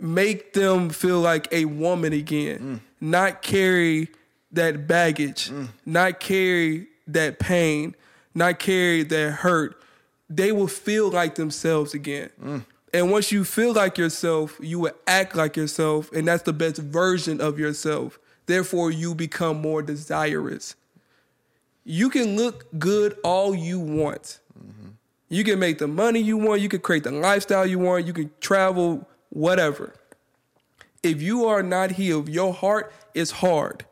make them feel like a woman again, mm. not carry that baggage, mm. not carry that pain, not carry that hurt, they will feel like themselves again. Mm. And once you feel like yourself, you will act like yourself, and that's the best version of yourself. Therefore, you become more desirous. You can look good all you want. Mm-hmm. You can make the money you want. You can create the lifestyle you want. You can travel, whatever. If you are not healed, your heart is hard,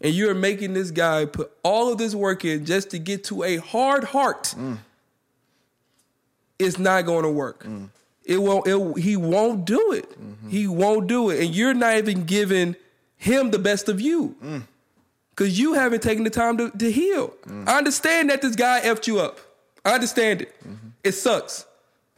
and you're making this guy put all of this work in just to get to a hard heart, mm. it's not going to work. Mm. It won't. It, he won't do it. Mm-hmm. He won't do it. And you're not even giving him the best of you because mm. you haven't taken the time to, to heal. Mm. I understand that this guy effed you up. I understand it. Mm-hmm. It sucks.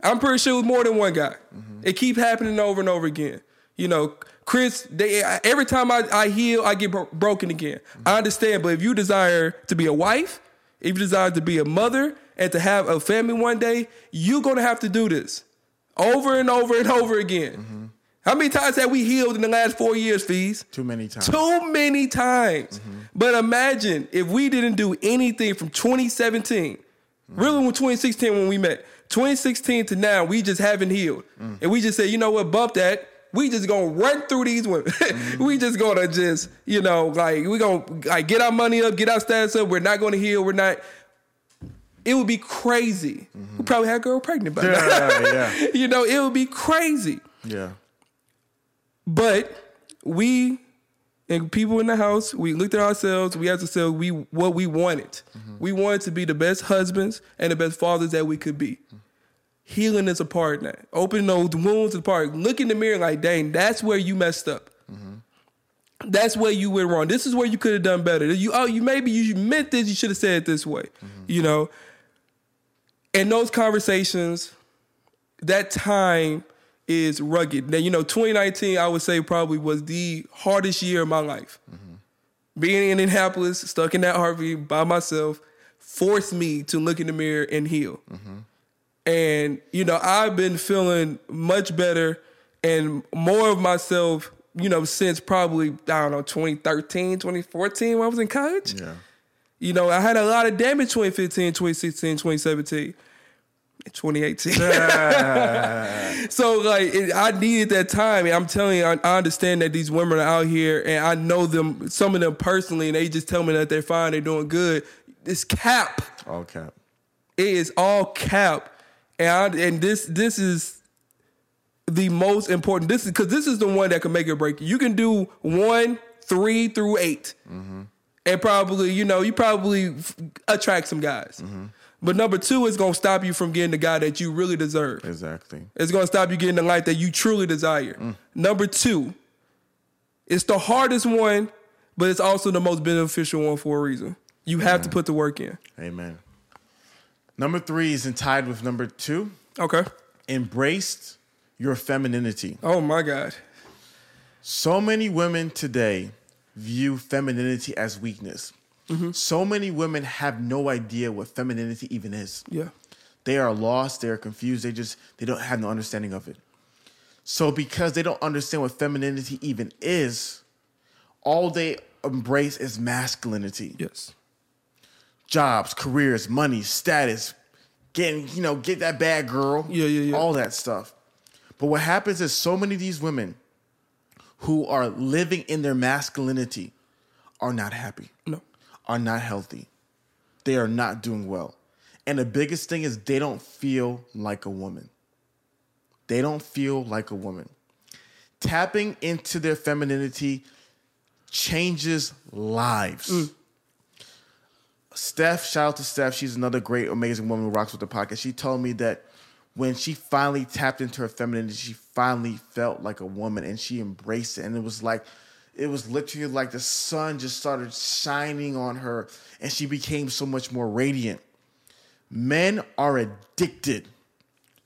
I'm pretty sure it was more than one guy. Mm-hmm. It keeps happening over and over again. You know, Chris, they every time I, I heal, I get bro- broken again. Mm-hmm. I understand, but if you desire to be a wife, if you desire to be a mother and to have a family one day, you're going to have to do this over and over and over again. Mm-hmm. How many times have we healed in the last four years, Fees? Too many times. Too many times. Mm-hmm. But imagine if we didn't do anything from twenty seventeen, mm-hmm. really when twenty sixteen when we met, twenty sixteen to now, we just haven't healed. Mm-hmm. And we just said, you know what, bump that. We just gonna run through these women. Mm-hmm. We just gonna just, you know, like we gonna like get our money up, get our status up. We're not gonna heal. We're not. It would be crazy. Mm-hmm. We probably had a girl pregnant by yeah, now. Yeah. You know, it would be crazy. Yeah. But we and people in the house, we looked at ourselves. We had to sell we what we wanted. Mm-hmm. We wanted to be the best husbands and the best fathers that we could be. Mm-hmm. Healing is a part now. Opening those wounds apart. Look in the mirror like, dang, that's where you messed up. Mm-hmm. That's where you went wrong. This is where you could have done better. You, oh, you maybe you meant this. You should have said it this way. Mm-hmm. You know. And those conversations, that time is rugged. Now, you know, twenty nineteen, I would say probably was the hardest year of my life. Mm-hmm. Being in Indianapolis, stuck in that Harvey by myself, forced me to look in the mirror and heal. Mm-hmm. And, you know, I've been feeling much better and more of myself, you know, since probably, I don't know, twenty thirteen, twenty fourteen when I was in college. Yeah. You know, I had a lot of damage twenty fifteen, twenty sixteen, twenty seventeen, twenty eighteen. Ah. So, like, it, I needed that time. And I'm telling you, I, I understand that these women are out here and I know them, some of them personally, and they just tell me that they're fine, they're doing good. It's cap. All cap. It is all cap. And I, and this this is the most important. This is because this is the one that can make or break you. You can do one, three through eight, mm-hmm. and probably you know you probably f- attract some guys. Mm-hmm. But number two is gonna stop you from getting the guy that you really deserve. Exactly. It's gonna stop you getting the life that you truly desire. Mm. Number two, it's the hardest one, but it's also the most beneficial one for a reason. You have Amen. To put the work in. Amen. Number three is tied with number two. Okay. Embraced your femininity. Oh, my God. So many women today view femininity as weakness. Mm-hmm. So many women have no idea what femininity even is. Yeah. They are lost. They are confused. They just, they don't have no understanding of it. So because they don't understand what femininity even is, all they embrace is masculinity. Yes. Jobs, careers, money, status, getting, you know, get that bad girl, yeah, yeah, yeah. all that stuff. But what happens is so many of these women who are living in their masculinity are not happy, no. are not healthy. They are not doing well. And the biggest thing is they don't feel like a woman. They don't feel like a woman. Tapping into their femininity changes lives. Mm. Steph, shout out to Steph. She's another great, amazing woman who rocks with the podcast. She told me that when she finally tapped into her femininity, she finally felt like a woman and she embraced it. And it was like, it was literally like the sun just started shining on her and she became so much more radiant. Men are addicted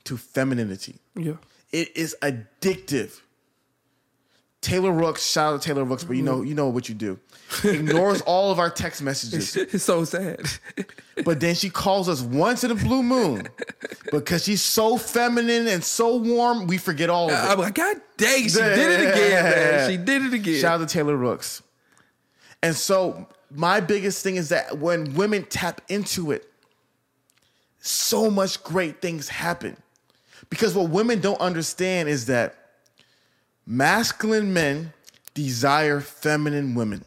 to femininity. Yeah. It is addictive. Taylor Rooks, shout out to Taylor Rooks, but you know you know what you do. Ignores all of our text messages. It's so sad. But then she calls us once in a blue moon because she's so feminine and so warm, we forget all of it. I'm like, God dang, she yeah. did it again, man. She did it again. Shout out to Taylor Rooks. And so my biggest thing is that when women tap into it, so much great things happen. Because what women don't understand is that masculine men desire feminine women.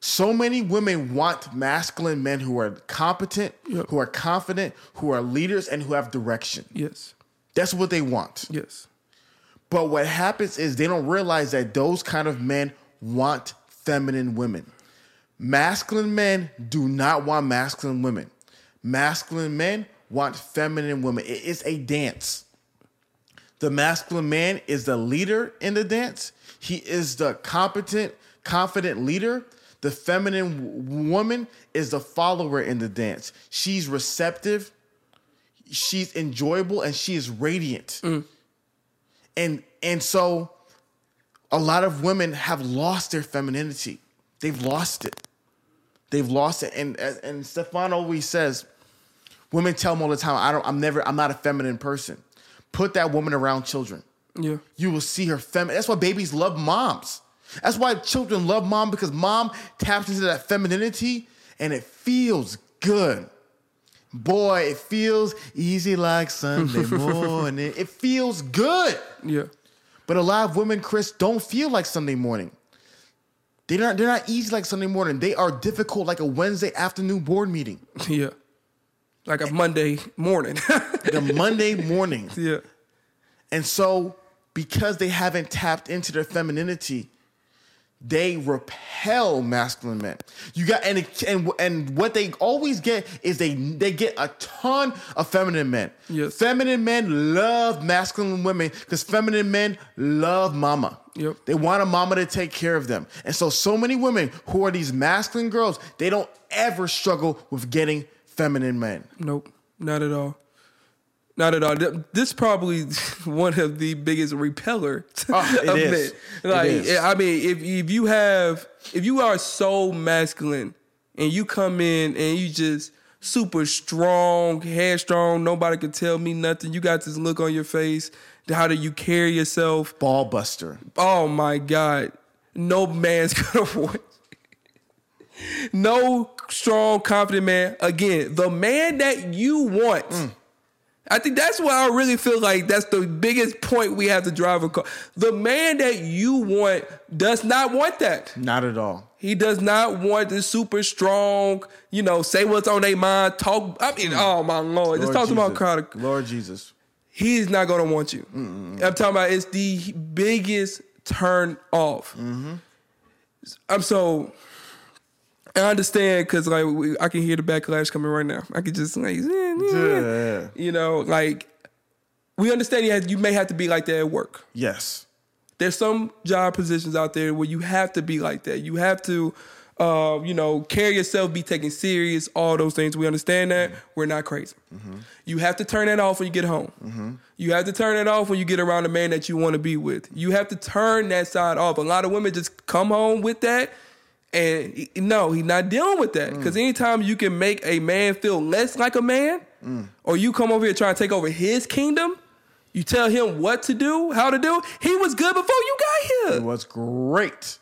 So many women want masculine men who are competent, yep. who are confident, who are leaders, and who have direction. Yes. That's what they want. Yes. But what happens is they don't realize that those kind of men want feminine women. Masculine men do not want masculine women. Masculine men want feminine women. It is a dance. The masculine man is the leader in the dance. He is the competent, confident leader. The feminine w- woman is the follower in the dance. She's receptive. She's enjoyable and she is radiant. Mm. And and so a lot of women have lost their femininity. They've lost it. They've lost it. And and Stéphane always says, women tell him all the time, I don't, I'm never, I'm not a feminine person. Put that woman around children. Yeah. You will see her feminine. That's why babies love moms. That's why children love mom, because mom taps into that femininity and it feels good. Boy, it feels easy like Sunday morning. It feels good. Yeah. But a lot of women, Chris, don't feel like Sunday morning. They're not, they're not easy like Sunday morning. They are difficult like a Wednesday afternoon board meeting. Yeah. Like a Monday morning. The Monday morning. Yeah. And so because they haven't tapped into their femininity, they repel masculine men. You got and it, and and what they always get is they they get a ton of feminine men. Yes. Feminine men love masculine women because feminine men love mama. Yep. They want a mama to take care of them. And so so many women who are these masculine girls, they don't ever struggle with getting feminine men. Nope, not at all. Not at all. This is probably one of the biggest repeller oh, it of is. men. Like, it is. I mean, if if you have, if you are so masculine and you come in and you just super strong, headstrong, nobody can tell me nothing. You got this look on your face. How do you carry yourself? Ball buster. Oh my God. No man's gonna want. No strong, confident man. Again, the man that you want. Mm. I think that's why I really feel like that's the biggest point we have to drive a car. The man that you want does not want that. Not at all. He does not want the super strong, you know, say what's on their mind, talk. I mean, oh, my Lord. Lord Just talk Jesus. about chronic. Lord Jesus. He is not going to want you. Mm-mm. I'm talking about it's the biggest turn off. Mm-hmm. I'm so... I understand because like we, I can hear the backlash coming right now. I can just like, eh, yeah. you know, like we understand you, have, you may have to be like that at work. Yes. There's some job positions out there where you have to be like that. You have to, uh, you know, carry yourself, be taken serious, all those things. We understand that. Mm-hmm. We're not crazy. Mm-hmm. You have to turn that off when you get home. Mm-hmm. You have to turn it off when you get around a man that you want to be with. You have to turn that side off. A lot of women just come home with that. And no, he's not dealing with that. Because mm. anytime you can make a man feel less like a man, mm. or you come over here trying to take over his kingdom, you tell him what to do, how to do. He was good before you got here. He was great.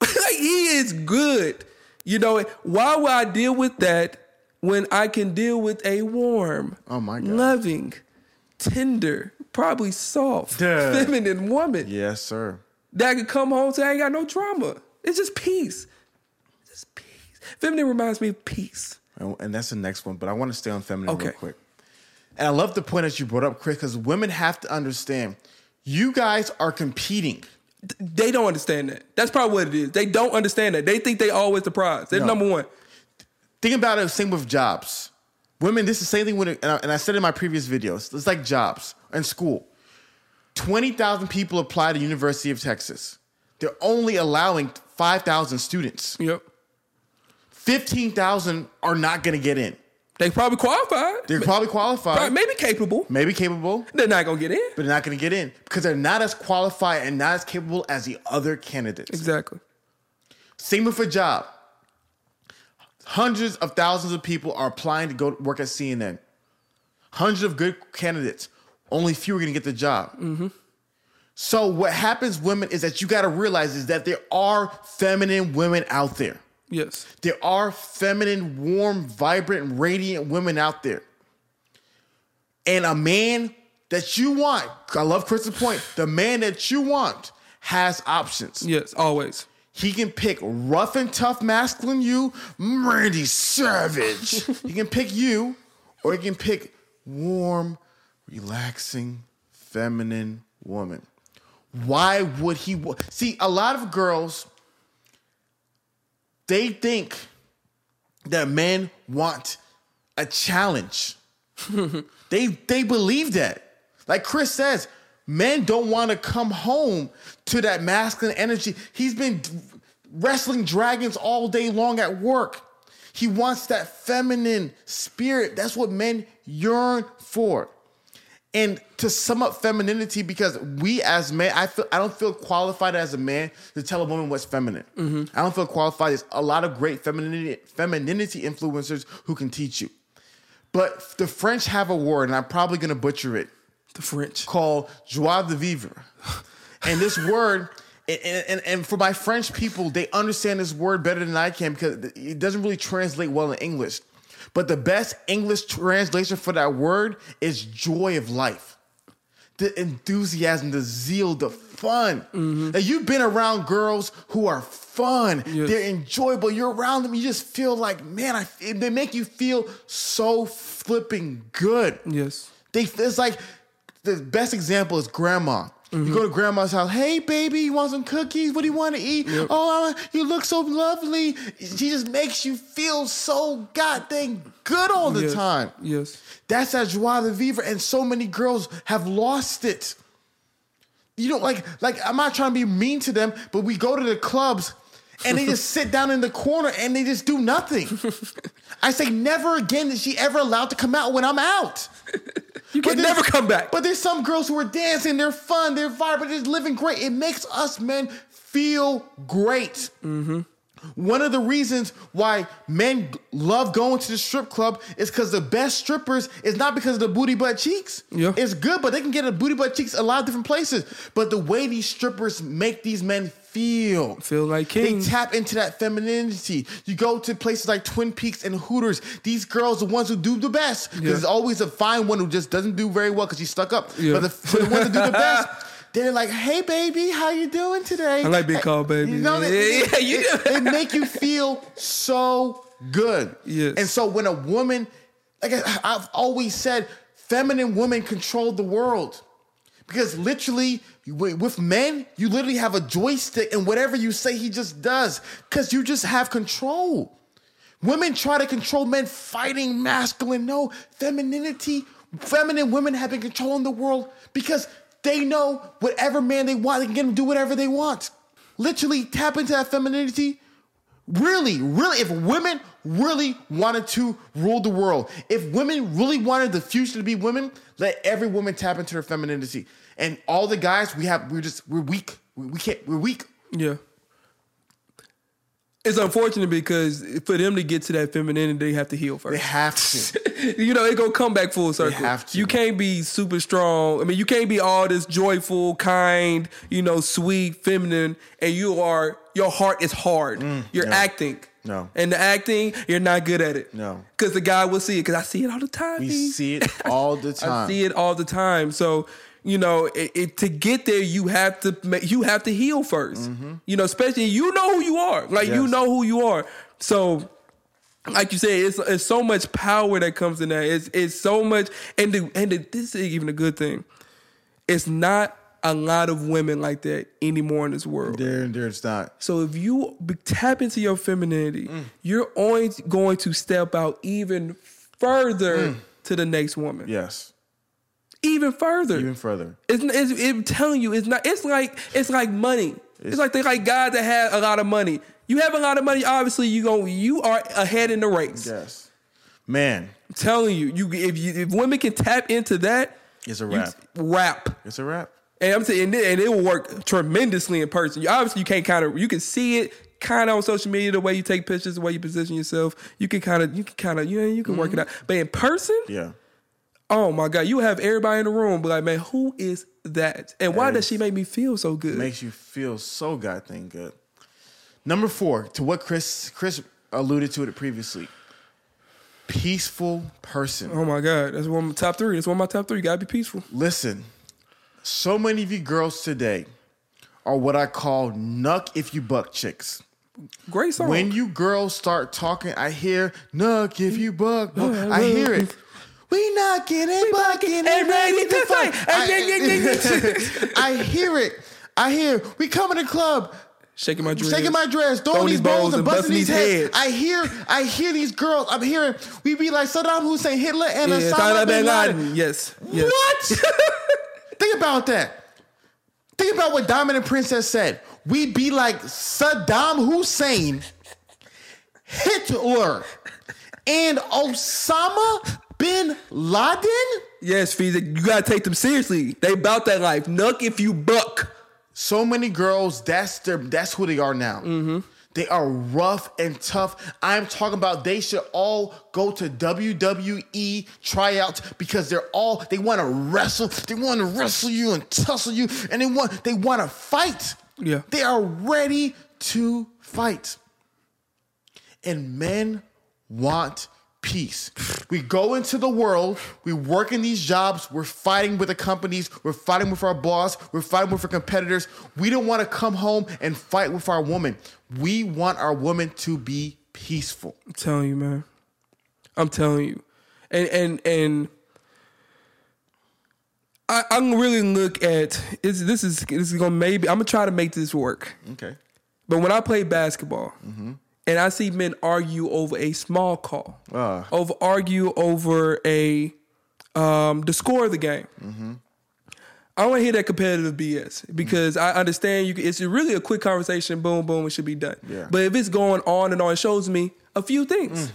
Like, he is good. You know, why would I deal with that when I can deal with a warm, oh my God, loving, tender, probably soft, Duh. feminine woman? Yes, sir. That could come home and say, I ain't got no trauma. It's just peace. It's just peace. Feminine reminds me of peace. And that's the next one, but I want to stay on feminine okay. real quick. And I love the point that you brought up, Chris, because women have to understand you guys are competing. They don't understand that. That's probably what it is. They don't understand that. They think they always the prize. They're no. number one. Think about it, same with jobs. Women, this is the same thing with, and I, and I said in my previous videos, it's like jobs and school. twenty thousand people apply to the University of Texas. They're only allowing five thousand students. Yep. fifteen thousand are not going to get in. They probably qualified. They're probably qualified. Probably, maybe capable. Maybe capable. They're not going to get in. But they're not going to get in because they're not as qualified and not as capable as the other candidates. Exactly. Same with a job. Hundreds of thousands of people are applying to go work at C N N. Hundreds of good candidates. Only few are going to get the job. Mm-hmm. So what happens, women, is that you got to realize is that there are feminine women out there. Yes. There are feminine, warm, vibrant, radiant women out there. And a man that you want, I love Chris's point, the man that you want has options. Yes, always. He can pick rough and tough masculine you, Randy Savage. He can pick you, or he can pick warm, relaxing, feminine woman. Why would he... Wa- See, a lot of girls, they think that men want a challenge. they they believe that. Like Chris says, men don't want to come home to that masculine energy. He's been d- wrestling dragons all day long at work. He wants that feminine spirit. That's what men yearn for. And to sum up femininity, because we as men, I feel I don't feel qualified as a man to tell a woman what's feminine. Mm-hmm. I don't feel qualified. There's a lot of great femininity femininity influencers who can teach you. But the French have a word, and I'm probably going to butcher it. The French. Called joie de vivre. And this word, and, and, and for my French people, they understand this word better than I can because it doesn't really translate well in English. But the best English translation for that word is joy of life. The enthusiasm, the zeal, the fun. Mm-hmm. Now, you've been around girls who are fun. Yes. They're enjoyable. You're around them. You just feel like, man, I, they make you feel so flipping good. Yes. They, it's like the best example is grandma. Mm-hmm. You go to grandma's house. Hey, baby, you want some cookies? What do you want to eat? Yep. Oh, you look so lovely. She just makes you feel so goddamn good all the yes. time. Yes. That's that joie de vivre. And so many girls have lost it. You know, like, like I'm not trying to be mean to them, but we go to the clubs and they just sit down in the corner and they just do nothing. I say never again is she ever allowed to come out when I'm out. You can never come back. But there's some girls who are dancing. They're fun. They're vibrant. They're living great. It makes us men feel great. Mm-hmm. One of the reasons why men love going to the strip club is because the best strippers is not because of the booty butt cheeks. Yeah. It's good, but they can get a booty butt cheeks a lot of different places. But the way these strippers make these men feel. Feel like kings. They tap into that femininity. You go to places like Twin Peaks and Hooters. These girls are the ones who do the best. Because yeah. there's always a fine one who just doesn't do very well because she's stuck up. Yeah. But the, for the ones who do the best... They're like, hey, baby, how you doing today? I like being called baby. You know, they, yeah, yeah, yeah. they make you feel so good. Yes. And so when a woman, like I've always said, feminine women control the world. Because literally, with men, you literally have a joystick and whatever you say, he just does. Because you just have control. Women try to control men fighting masculine. No, femininity, feminine women have been controlling the world because they know whatever man they want, they can get them to do whatever they want. Literally tap into that femininity. Really, really, if women really wanted to rule the world, if women really wanted the future to be women, let every woman tap into her femininity. And all the guys, we have, we're just, we're weak. We can't, we're weak. Yeah. It's unfortunate because for them to get to that femininity, they have to heal first. They have to. You know, it gonna come back full circle. They have to. You can't be super strong. I mean, you can't be all this joyful, kind, you know, sweet, feminine, and you are, your heart is hard. Mm, you're no. acting. No. And the acting, you're not good at it. No. Because the guy will see it. Because I see it all the time. We dude. see it all the time. I see it all the time. So... You know, it, it, to get there, you have to make, you have to heal first. Mm-hmm. You know, especially you know who you are, like yes. you know who you are. So, like you said, it's, it's so much power that comes in that. It's it's so much, and the, and the, this is even a good thing. It's not a lot of women like that anymore in this world. There, there's not. So if you tap into your femininity, mm. you're only going to step out even further mm. to the next woman. Yes. Even further, even further. It's, it's, I'm telling you, it's not. It's like it's like money. It's, it's like they like guys that have a lot of money. You have a lot of money, obviously you go. You are ahead in the race. Yes, man. I'm telling you, you if you, if women can tap into that, it's a wrap. Wrap. It's a wrap. And I'm saying, and it, and it will work tremendously in person. You, obviously, you can't kind of you can see it. Kind of on social media, the way you take pictures, the way you position yourself, you can kind of you can kind of you know you can mm-hmm. work it out. But in person, yeah. Oh my God, you have everybody in the room be like, man, who is that? And why does she make me feel so good? Makes you feel so goddamn good. Number four, to what Chris Chris alluded to it previously. Peaceful person. Oh my God, that's one of my top three. That's one of my top three. You gotta be peaceful. Listen, so many of you girls today are what I call knuck if you buck chicks. Great song. When you girls start talking, I hear knuck if you buck. I hear it. We knocking and bucking and, and ready to fight. I, I hear it. I hear we come in the club. Shaking my dress. Shaking my dress. Throwing these bowls and busting these heads. heads. I hear I hear these girls. I'm hearing we be like Saddam Hussein, Hitler, and yeah, Osama bin Laden. Yes. yes. What? Think about that. Think about what Diamond and Princess said. We be like Saddam Hussein, Hitler, and Osama bin Laden? Yes, Feez, you gotta take them seriously. They bout that life. Nuck if you buck. So many girls, that's their, that's who they are now. Mm-hmm. They are rough and tough. I'm talking about they should all go to W W E tryouts because they're all, they want to wrestle. They want to wrestle you and tussle you, and they want they want to fight. Yeah. They are ready to fight. And men want peace. We go into the world, we work in these jobs, we're fighting with the companies, we're fighting with our boss, we're fighting with our competitors. We don't want to come home and fight with our woman. We want our woman to be peaceful. I'm telling you, man. I'm telling you. And and and I, I'm really look at it's, this is this is gonna maybe I'm gonna try to make this work. Okay. But when I play basketball, mm-hmm. and I see men argue over a small call, uh. over argue over a um, the score of the game. Mm-hmm. I don't want to hear that competitive B S because mm-hmm. I understand you. It's really a quick conversation. Boom, boom, it should be done. Yeah. But if it's going on and on, it shows me a few things. Mm.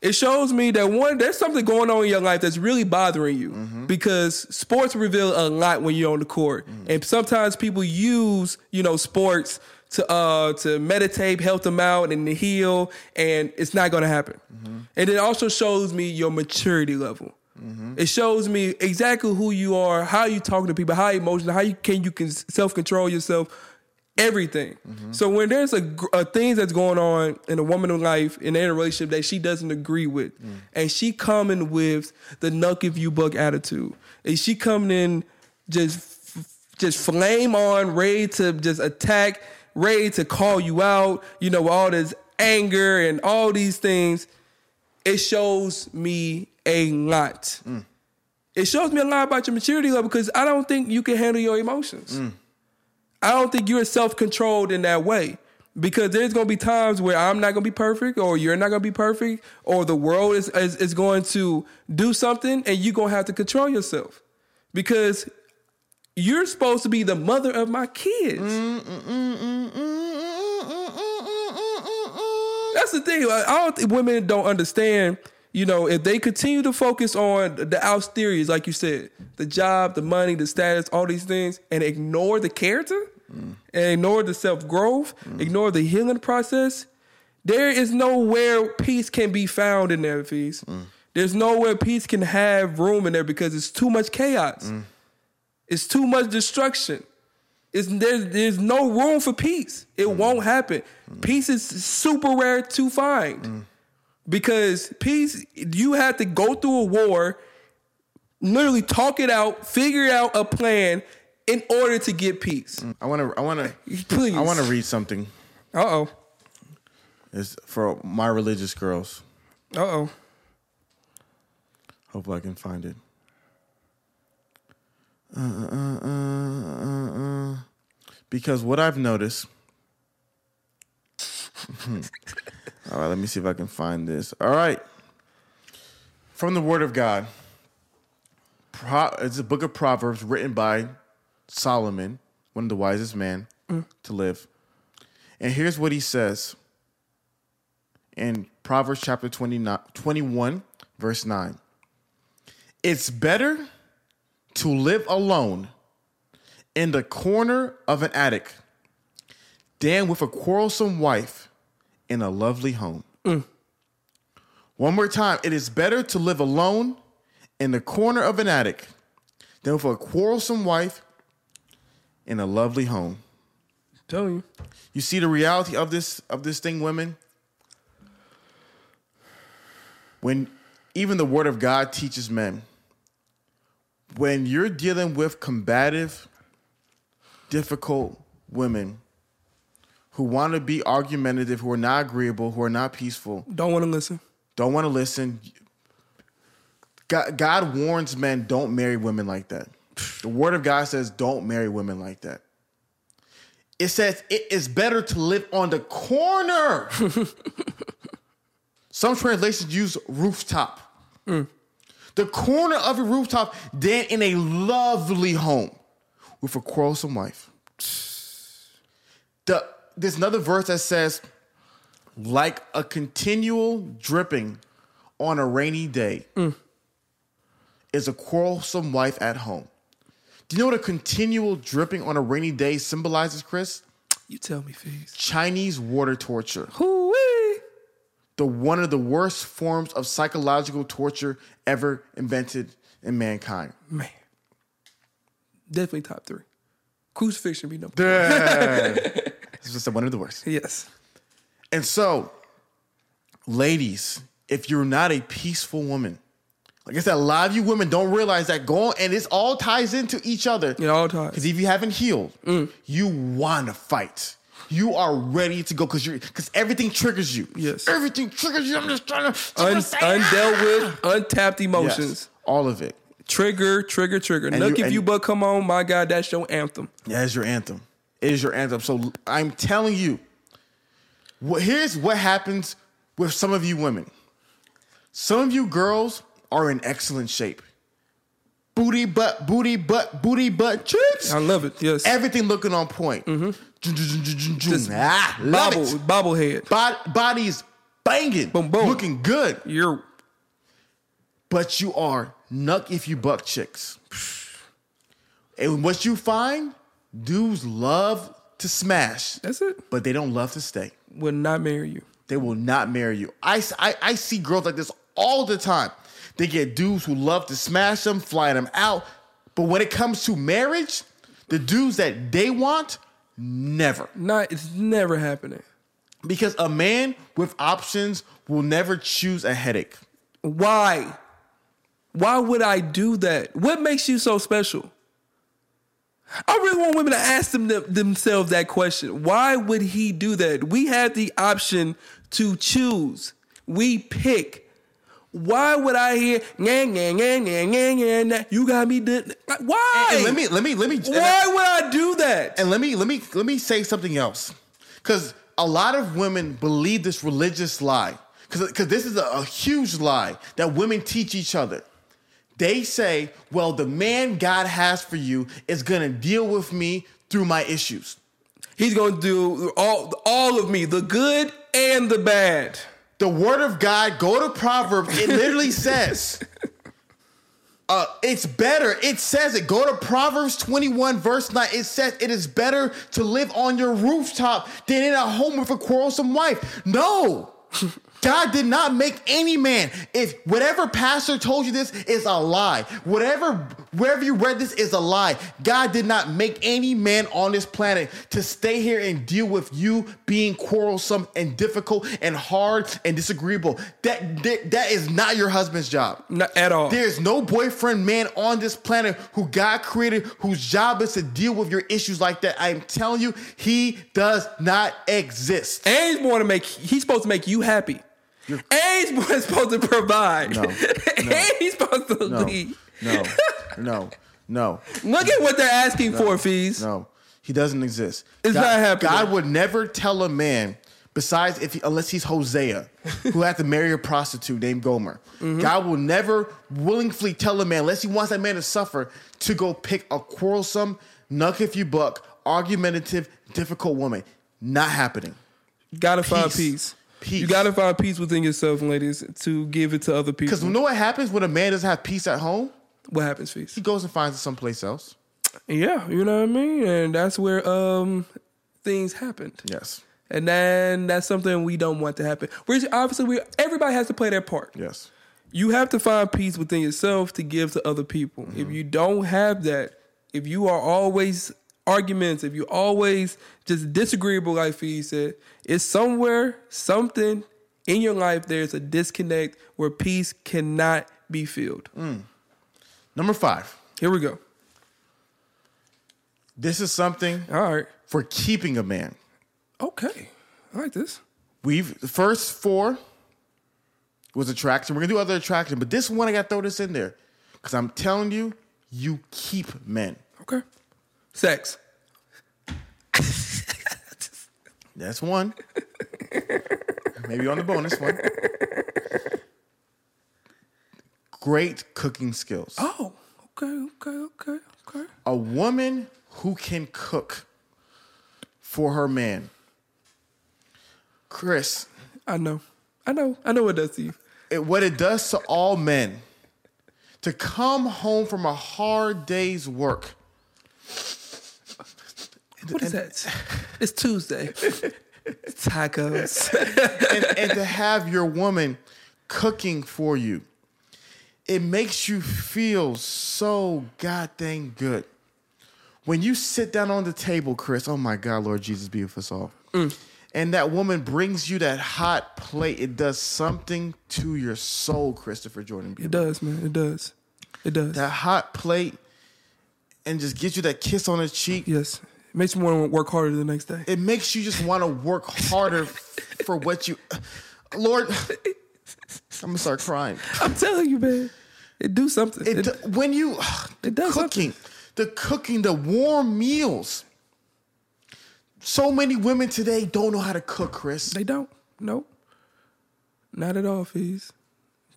It shows me that one, there's something going on in your life that's really bothering you mm-hmm. because sports reveal a lot when you're on the court, mm-hmm. and sometimes people use you know sports. To uh to meditate, help them out, and to heal, and it's not going to happen. Mm-hmm. And it also shows me your maturity level. Mm-hmm. It shows me exactly who you are, how you talk to people, how emotional, how you can you can self control yourself, everything. Mm-hmm. So when there's a, a thing that's going on in a woman's life and in a relationship that she doesn't agree with, mm. and she coming with the knuck if you buck attitude, and she coming in just just flame on, ready to just attack. Ready to call you out, you know, with all this anger and all these things, it shows me a lot. Mm. It shows me a lot about your maturity level because I don't think you can handle your emotions. Mm. I don't think you're self-controlled in that way because there's going to be times where I'm not going to be perfect or you're not going to be perfect or the world is, is, is going to do something and you're going to have to control yourself because you're supposed to be the mother of my kids. Mm, mm, mm, mm, mm, mm, mm, mm, mm. That's the thing. I don't think women don't understand, you know, if they continue to focus on the austerities, like you said, the job, the money, the status, all these things, and ignore the character, mm. and ignore the self-growth, mm. ignore the healing process, there is nowhere peace can be found in there, Feez. Mm. There's nowhere peace can have room in there because it's too much chaos. Mm. It's too much destruction. It's, there's, there's no room for peace. It mm. won't happen. Mm. Peace is super rare to find. Mm. Because peace, you have to go through a war, literally talk it out, figure out a plan in order to get peace. I want to I want to please. I want to read something. Uh-oh. It's for my religious girls. Uh-oh. Hopefully I can find it. Uh, uh, uh, uh, uh. Because what I've noticed. All right, let me see if I can find this. All right, from the Word of God. Pro- it's a book of Proverbs written by Solomon, one of the wisest men mm. to live. And here's what he says in Proverbs chapter twenty-nine, twenty-one, verse nine. It's better to live alone in the corner of an attic than with a quarrelsome wife in a lovely home. Mm. One more time. It is better to live alone in the corner of an attic than with a quarrelsome wife in a lovely home. I'm telling you. You see the reality of this of this thing, women? When even the Word of God teaches men, when you're dealing with combative, difficult women who want to be argumentative, who are not agreeable, who are not peaceful. Don't want to listen. Don't want to listen. God, God warns men, don't marry women like that. The Word of God says, don't marry women like that. It says it is better to live on the corner. Some translations use rooftop. Mm. The corner of a rooftop than in a lovely home with a quarrelsome wife. The, there's another verse that says, like a continual dripping on a rainy day mm. is a quarrelsome wife at home. Do you know what a continual dripping on a rainy day symbolizes, Chris? You tell me, Feez. Chinese water torture. Hoo-wee! The one of the worst forms of psychological torture ever invented in mankind. Man. Definitely top three. Crucifixion be number one. It's just one of the worst. Yes. And so, ladies, if you're not a peaceful woman, like I said, a lot of you women don't realize that going, and this all ties into each other. It all ties. Because if you haven't healed, mm. you want to fight. You are ready to go because you're because everything triggers you. Yes. Everything triggers you. I'm just trying to... Un, undealt with, untapped emotions. Yes, all of it. Trigger, trigger, trigger. Look if you but come on, my God, that's your anthem. Yeah, it's your anthem. It is your anthem. So I'm telling you, what, here's what happens with some of you women. Some of you girls are in excellent shape. Booty butt, booty butt, booty butt cheeks. I love it, yes. Everything looking on point. Mm-hmm. Ah, love bobble, it. Bobblehead. Bod- body's banging. Boom, boom. Looking good. You're... But you are nuck if you buck chicks. And what you find, dudes love to smash. That's it. But they don't love to stay. Will not marry you. They will not marry you. I, I, I see girls like this all the time. They get dudes who love to smash them, fly them out. But when it comes to marriage, the dudes that they want, never. Not, it's never happening. Because a man with options will never choose a headache. Why? Why would I do that? What makes you so special? I really want women to ask them th- themselves that question. Why would he do that? We have the option to choose. We pick. Why would I hear nang nang nang nang nang nang? You got me. Did- Why? And, and let me let me let me. Why I, would I do that? And let me let me let me say something else, because a lot of women believe this religious lie. Because this is a, a huge lie that women teach each other. They say, well, the man God has for you is going to deal with me through my issues. He's going to do all, all of me, the good and the bad. The word of God, go to Proverbs. It literally says, uh, it's better. It says it. Go to Proverbs twenty-one, verse nine. It says it is better to live on your rooftop than in a home with a quarrelsome wife. No. God did not make any man. If whatever pastor told you this is a lie, whatever, wherever you read this is a lie. God did not make any man on this planet to stay here and deal with you being quarrelsome and difficult and hard and disagreeable. That that, that is not your husband's job. Not at all. There's no boyfriend man on this planet who God created whose job is to deal with your issues like that. I am telling you, he does not exist. And he's born to make, he's supposed to make you happy. You're... And he's supposed to provide. No, no, and he's supposed to no, lead. No, no, no. Look at what they're asking no, for, Fees. No, he doesn't exist. It's God, not happening. God would never tell a man, besides if he, unless he's Hosea, who had to marry a prostitute named Gomer. Mm-hmm. God will never willingly tell a man, unless he wants that man to suffer, to go pick a quarrelsome, knuck if you buck, argumentative, difficult woman. Not happening. Gotta peace. Find peace. Peace. You gotta find peace within yourself, ladies, to give it to other people. Because you know what happens when a man doesn't have peace at home? What happens, Feez? He goes and finds it someplace else. Yeah, you know what I mean? And that's where um things happened. Yes. And then that's something we don't want to happen. We're obviously we everybody has to play their part. Yes. You have to find peace within yourself to give to other people. Mm-hmm. If you don't have that, if you are always arguments, if you always just disagreeable, like Feez said, it's somewhere, something in your life, there's a disconnect where peace cannot be filled. Mm. Number five. Here we go. This is something all right for keeping a man. Okay. I like this. We've the first four was attraction. We're going to do other attraction, but this one I got to throw this in there because I'm telling you, you keep men. Okay. Sex. That's one. Maybe on the bonus one. Great cooking skills. Oh, okay, okay, okay, okay. A woman who can cook for her man. Chris. I know. I know. I know what it does to you. It, what it does to all men. to come home from a hard day's work. What is and, that? It's Tuesday. Tacos. and, and to have your woman cooking for you. It makes you feel so goddamn good. When you sit down on the table, Chris, oh my God, Lord Jesus, be with us all. Mm. And that woman brings you that hot plate. It does something to your soul, Christopher Jordan. It does, man. It does. It does. That hot plate and just gives you that kiss on the cheek. Yes. It makes you want to work harder the next day. It makes you just want to work harder for what you... Lord, I'm going to start crying. I'm telling you, man. It do something. It, it When you... It does cooking, something. The cooking, the warm meals... So many women today don't know how to cook, Chris. They don't. Nope. Not at all, Feez.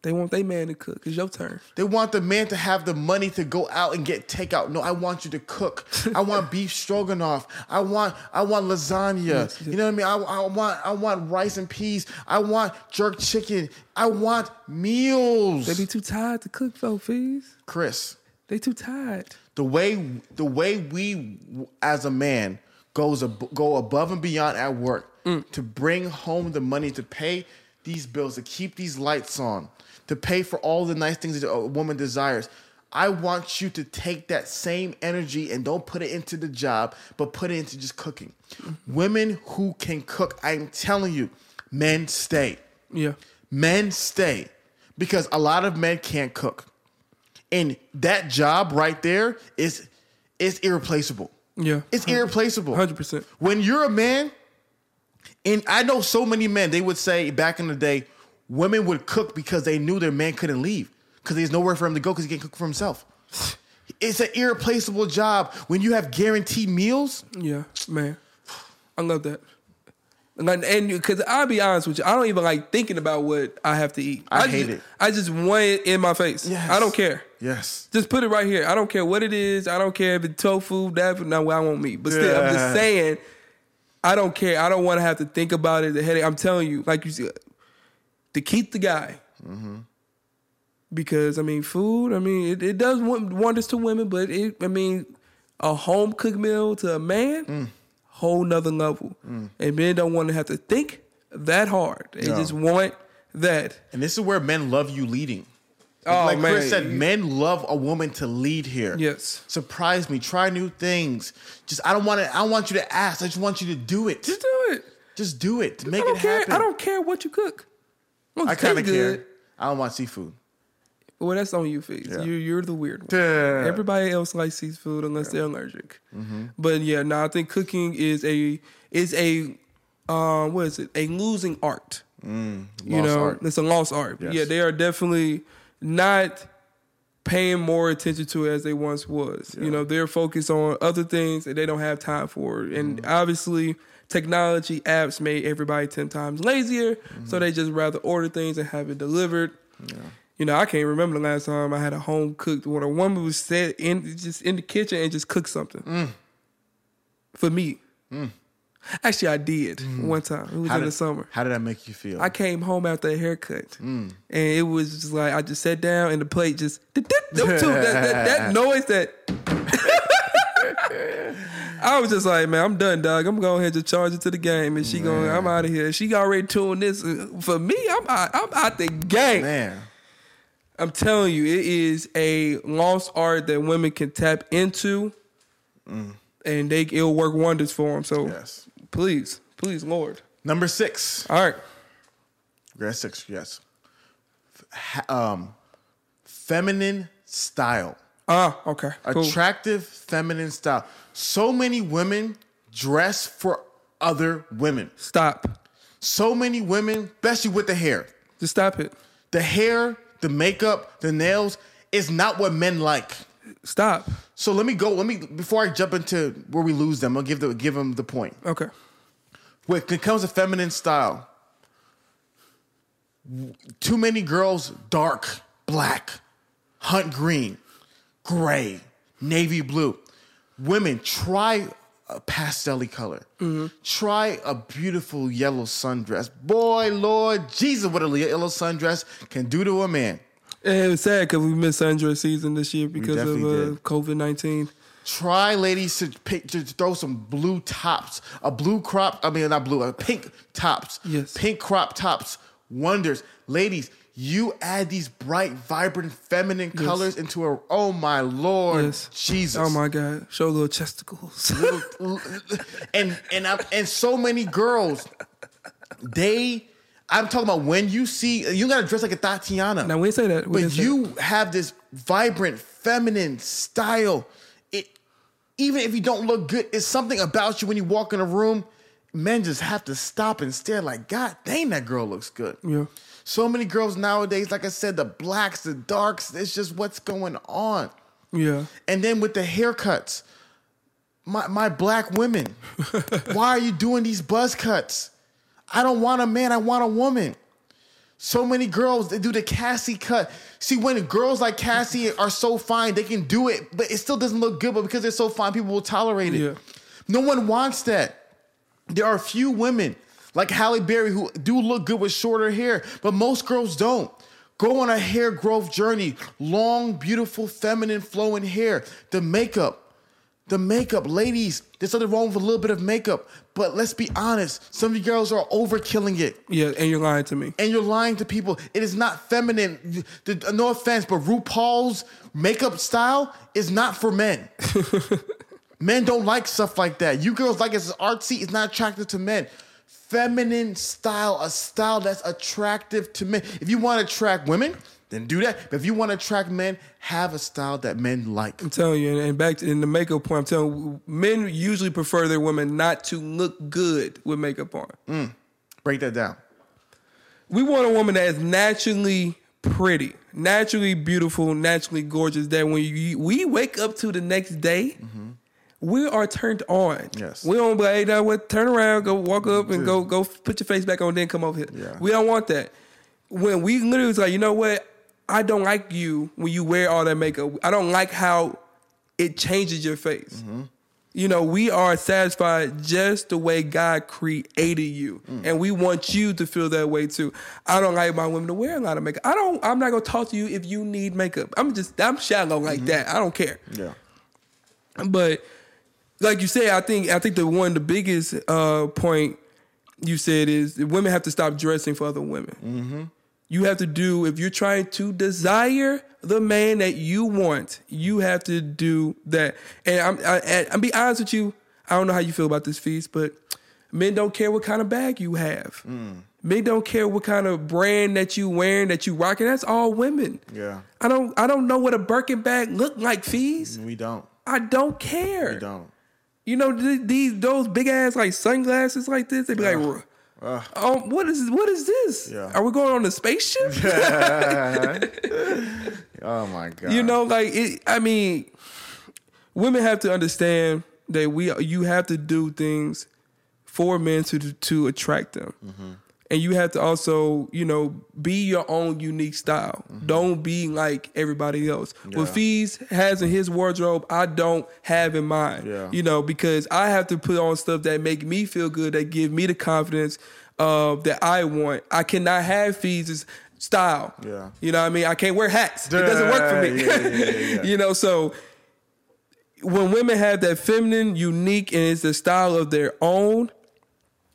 They want their man to cook. It's your turn. They want the man to have the money to go out and get takeout. No, I want you to cook. I want beef stroganoff. I want I want lasagna. Yes, yes. You know what I mean? I, I want I want rice and peas. I want jerk chicken. I want meals. They be too tired to cook, though, Feez. Chris. They too tired. The way the way we, as a man... Goes ab- go above and beyond at work mm. to bring home the money to pay these bills, to keep these lights on, to pay for all the nice things that a woman desires. I want you to take that same energy and don't put it into the job, but put it into just cooking. Mm-hmm. Women who can cook, I'm telling you, men stay. Yeah. Men stay because a lot of men can't cook. And that job right there is is irreplaceable. Yeah. It's irreplaceable. one hundred percent. When you're a man, and I know so many men, they would say back in the day, women would cook because they knew their man couldn't leave because there's nowhere for him to go because he can't cook for himself. It's an irreplaceable job when you have guaranteed meals. Yeah, man. I love that. And because I'll be honest with you, I don't even like thinking about what I have to eat. I, I hate just, it. I just want it in my face. Yes. I don't care. Yes. Just put it right here. I don't care what it is. I don't care if it's tofu, that, no, I want meat. But still, yeah. I'm just saying, I don't care. I don't want to have to think about it. The headache. I'm telling you, like you said, to keep the guy. Mm-hmm. Because, I mean, food, I mean, it, it does wonders to women, but it, I mean, a home cooked meal to a man. Mm. Whole nother level. Mm. And men don't want to have to think that hard. They no. just want that. And this is where men love you leading. Oh, like man. Chris said, men love a woman to lead here. Yes. Surprise me. Try new things. Just I don't want to I don't want you to ask. I just want you to do it. Just do it. Just do it. Make it care. happen. I don't care what you cook. I kind of care. I don't want seafood. Well, that's on you, Feez. Yeah. You, you're the weird one. Yeah. Everybody else likes seafood unless yeah. they're allergic. Mm-hmm. But yeah, no, nah, I think cooking is a is a uh, what is it? A losing art. Mm, lost you know, art. It's a lost art. Yes. Yeah, they are definitely not paying more attention to it as they once was. Yeah. You know, they're focused on other things that they don't have time for. And mm-hmm. obviously, technology apps made everybody ten times lazier, mm-hmm. so they just rather order things and have it delivered. Yeah. You know, I can't remember the last time I had a home cooked when a woman was set in just in the kitchen and just cooked something mm. for me. Mm. Actually, I did mm. one time. It was how in did, the summer. How did that make you feel? I came home after a haircut, mm. and it was just like I just sat down and the plate just that, that, that noise that. I was just like, man, I'm done, dog. I'm going ahead to charge it to the game, and she man. going, I'm out of here. She already tuned this for me. I'm out, I'm out the game, man. I'm telling you, it is a lost art that women can tap into, mm. and they it'll work wonders for them. So, yes. please, please, Lord. Number six. All right. Grade six, yes. Um, feminine style. Ah, okay. Cool. Attractive feminine style. So many women dress for other women. Stop. So many women, especially with the hair. Just stop it. The hair. The makeup, the nails is not what men like. Stop. So let me go. Let me before I jump into where we lose them. I'll give the give them the point. Okay. When it comes to feminine style, too many girls dark, black, hunt green, gray, navy blue. Women try a pastel-y color. Mm-hmm. Try a beautiful yellow sundress. Boy, Lord Jesus, what a yellow sundress can do to a man. And it was sad because we missed Sundress season this year because of uh, COVID nineteen. Try, ladies, to, pick, to throw some blue tops, a blue crop. I mean, not blue, a pink tops. Yes, pink crop tops. Wonders, ladies. You add these bright, vibrant, feminine yes. colors into a. Oh my Lord, yes. Jesus! Oh my God, show little chesticles. little, and and I, and so many girls, they. I'm talking about when you see you gotta dress like a Tatiana. Now we didn't say that, we but you that. have this vibrant, feminine style. It even if you don't look good, it's something about you when you walk in a room. Men just have to stop and stare like, God dang, that girl looks good. Yeah. So many girls nowadays, like I said, the blacks, the darks, it's just what's going on. Yeah. And then with the haircuts, my my black women, why are you doing these buzz cuts? I don't want a man, I want a woman. So many girls, they do the Cassie cut. See, when girls like Cassie are so fine, they can do it, but it still doesn't look good, but because they're so fine, people will tolerate it. Yeah. No one wants that. There are few women like Halle Berry who do look good with shorter hair, but most girls don't. Go on a hair growth journey. Long, beautiful, feminine, flowing hair. The makeup. The makeup. Ladies, there's nothing wrong with a little bit of makeup, but let's be honest. Some of you girls are overkilling it. Yeah, and you're lying to me. And you're lying to people. It is not feminine. No offense, but RuPaul's makeup style is not for men. Men don't like stuff like that. You girls like it's artsy. It's not attractive to men. Feminine style, a style that's attractive to men. If you want to attract women, then do that. But if you want to attract men, have a style that men like. I'm telling you, and back to, in the makeup point, I'm telling you, men usually prefer their women not to look good with makeup on. Mm. Break that down. We want a woman that is naturally pretty, naturally beautiful, naturally gorgeous, that when you, we wake up to the next day, mm-hmm. we are turned on. Yes. We don't be like, hey, now what? Turn around, go walk up and Dude. go go put your face back on, then come over here. Yeah. We don't want that. When we literally was like, you know what? I don't like you when you wear all that makeup. I don't like how it changes your face. Mm-hmm. You know, we are satisfied just the way God created you. Mm. And we want you to feel that way too. I don't like my women to wear a lot of makeup. I don't, I'm not gonna talk to you if you need makeup. I'm just, I'm shallow like mm-hmm. that. I don't care. Yeah. But like you said, I think I think the one the biggest uh, point you said is that women have to stop dressing for other women. Mm-hmm. You have to do, if you're trying to desire the man that you want, you have to do that. And I'm I, and I'm be honest with you, I don't know how you feel about this, Feast, but men don't care what kind of bag you have. Mm. Men don't care what kind of brand that you wearing, that you rocking. That's all women. Yeah, I don't I don't know what a Birkin bag look like, Feast. We don't. I don't care. We don't. You know, these those big ass like sunglasses like this, they be yeah. like, oh, um, what is what is this? Yeah. Are we going on a spaceship? Oh my God! You know, like it, I mean, women have to understand that we you have to do things for men to to attract them, mm-hmm. and you have to also, you know, be your own unique style. Mm-hmm. Don't be like everybody else. Yeah. What Hafeez has in his wardrobe, I don't have in mine. Yeah. You know, because I have to put on stuff that make me feel good, that give me the confidence uh, that I want. I cannot have Hafeez's style. Yeah. You know what I mean? I can't wear hats. Duh. It doesn't work for me. Yeah, yeah, yeah, yeah. You know, so when women have that feminine, unique, and it's the style of their own,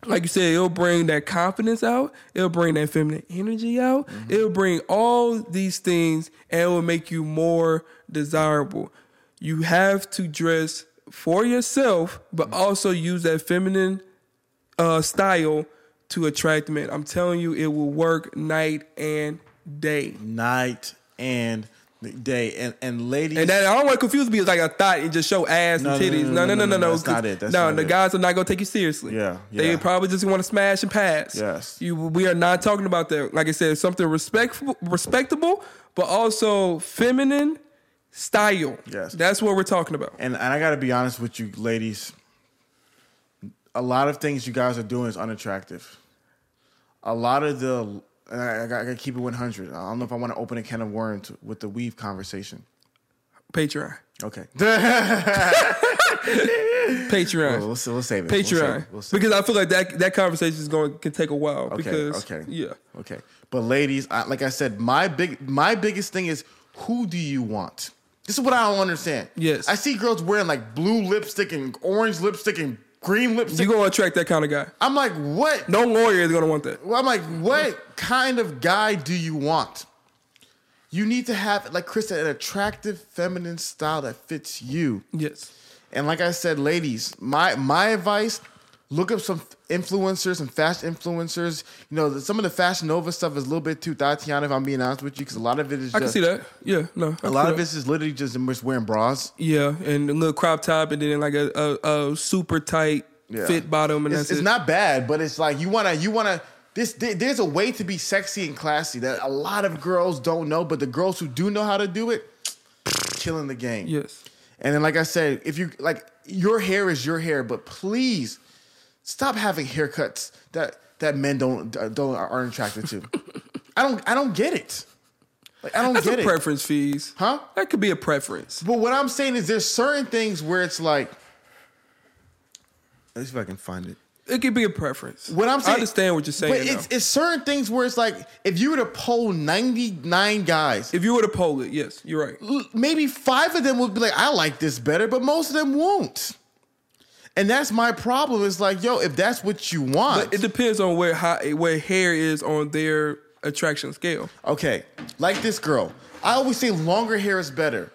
like you said, it'll bring that confidence out. It'll bring that feminine energy out. Mm-hmm. It'll bring all these things, and it will make you more desirable. You have to dress for yourself, but mm-hmm. also use that feminine uh, style to attract men. I'm telling you, it will work night and day. Night and day. Day and, and ladies, and that I don't want to confuse me. It's like a thought and just show ass no, and titties. No, no, no, no, no. no, no. That's not it. That's no, not the it. Guys are not gonna take you seriously. Yeah, yeah, they probably just want to smash and pass. Yes, you, we are not talking about that. Like I said, something respectful, respectable, but also feminine style. Yes, that's what we're talking about. And and I gotta be honest with you, ladies. A lot of things you guys are doing is unattractive. A lot of the. I got to keep it one hundred. I don't know if I want to open a can of worms with the weave conversation. Patreon. Okay. Patreon. We'll, we'll, we'll save it. Patreon. We'll save it. We'll save because it. I feel like that that conversation is going can take a while. Okay. Because, okay. Yeah. Okay. But ladies, I, like I said, my big my biggest thing is, who do you want? This is what I don't understand. Yes. I see girls wearing like blue lipstick and orange lipstick and green lipstick. You're going to attract that kind of guy. I'm like, what? No lawyer is going to want that. Well, I'm like, what kind of guy do you want? You need to have, like Chris said, an attractive feminine style that fits you. Yes. And like I said, ladies, my my advice, look up some influencers, some fashion influencers. You know, some of the Fashion Nova stuff is a little bit too Tatiana, if I'm being honest with you, because a lot of it is just... I can see that. Yeah, no. A lot of it is literally just wearing bras. Yeah, and a little crop top and then like a, a, a super tight yeah. fit bottom. And it's, that's it's it. Not bad, but it's like you want to... you wanna This, there's a way to be sexy and classy that a lot of girls don't know, but the girls who do know how to do it, killing the game. Yes. And then, like I said, if you like, your hair is your hair, but please stop having haircuts that, that men don't don't aren't attracted to. I don't I don't get it. Like I don't That's get a it. Preference fees, huh? That could be a preference. But what I'm saying is, there's certain things where it's like, let's see if I can find it. It could be a preference. What I'm saying, I understand what you're saying. But it's, it's certain things where it's like, if you were to poll ninety-nine guys, if you were to poll it, yes, you're right. Maybe five of them would be like, I like this better, but most of them won't. And that's my problem. It's like, yo, if that's what you want, but it depends on where high, where hair is on their attraction scale. Okay, like this girl, I always say longer hair is better.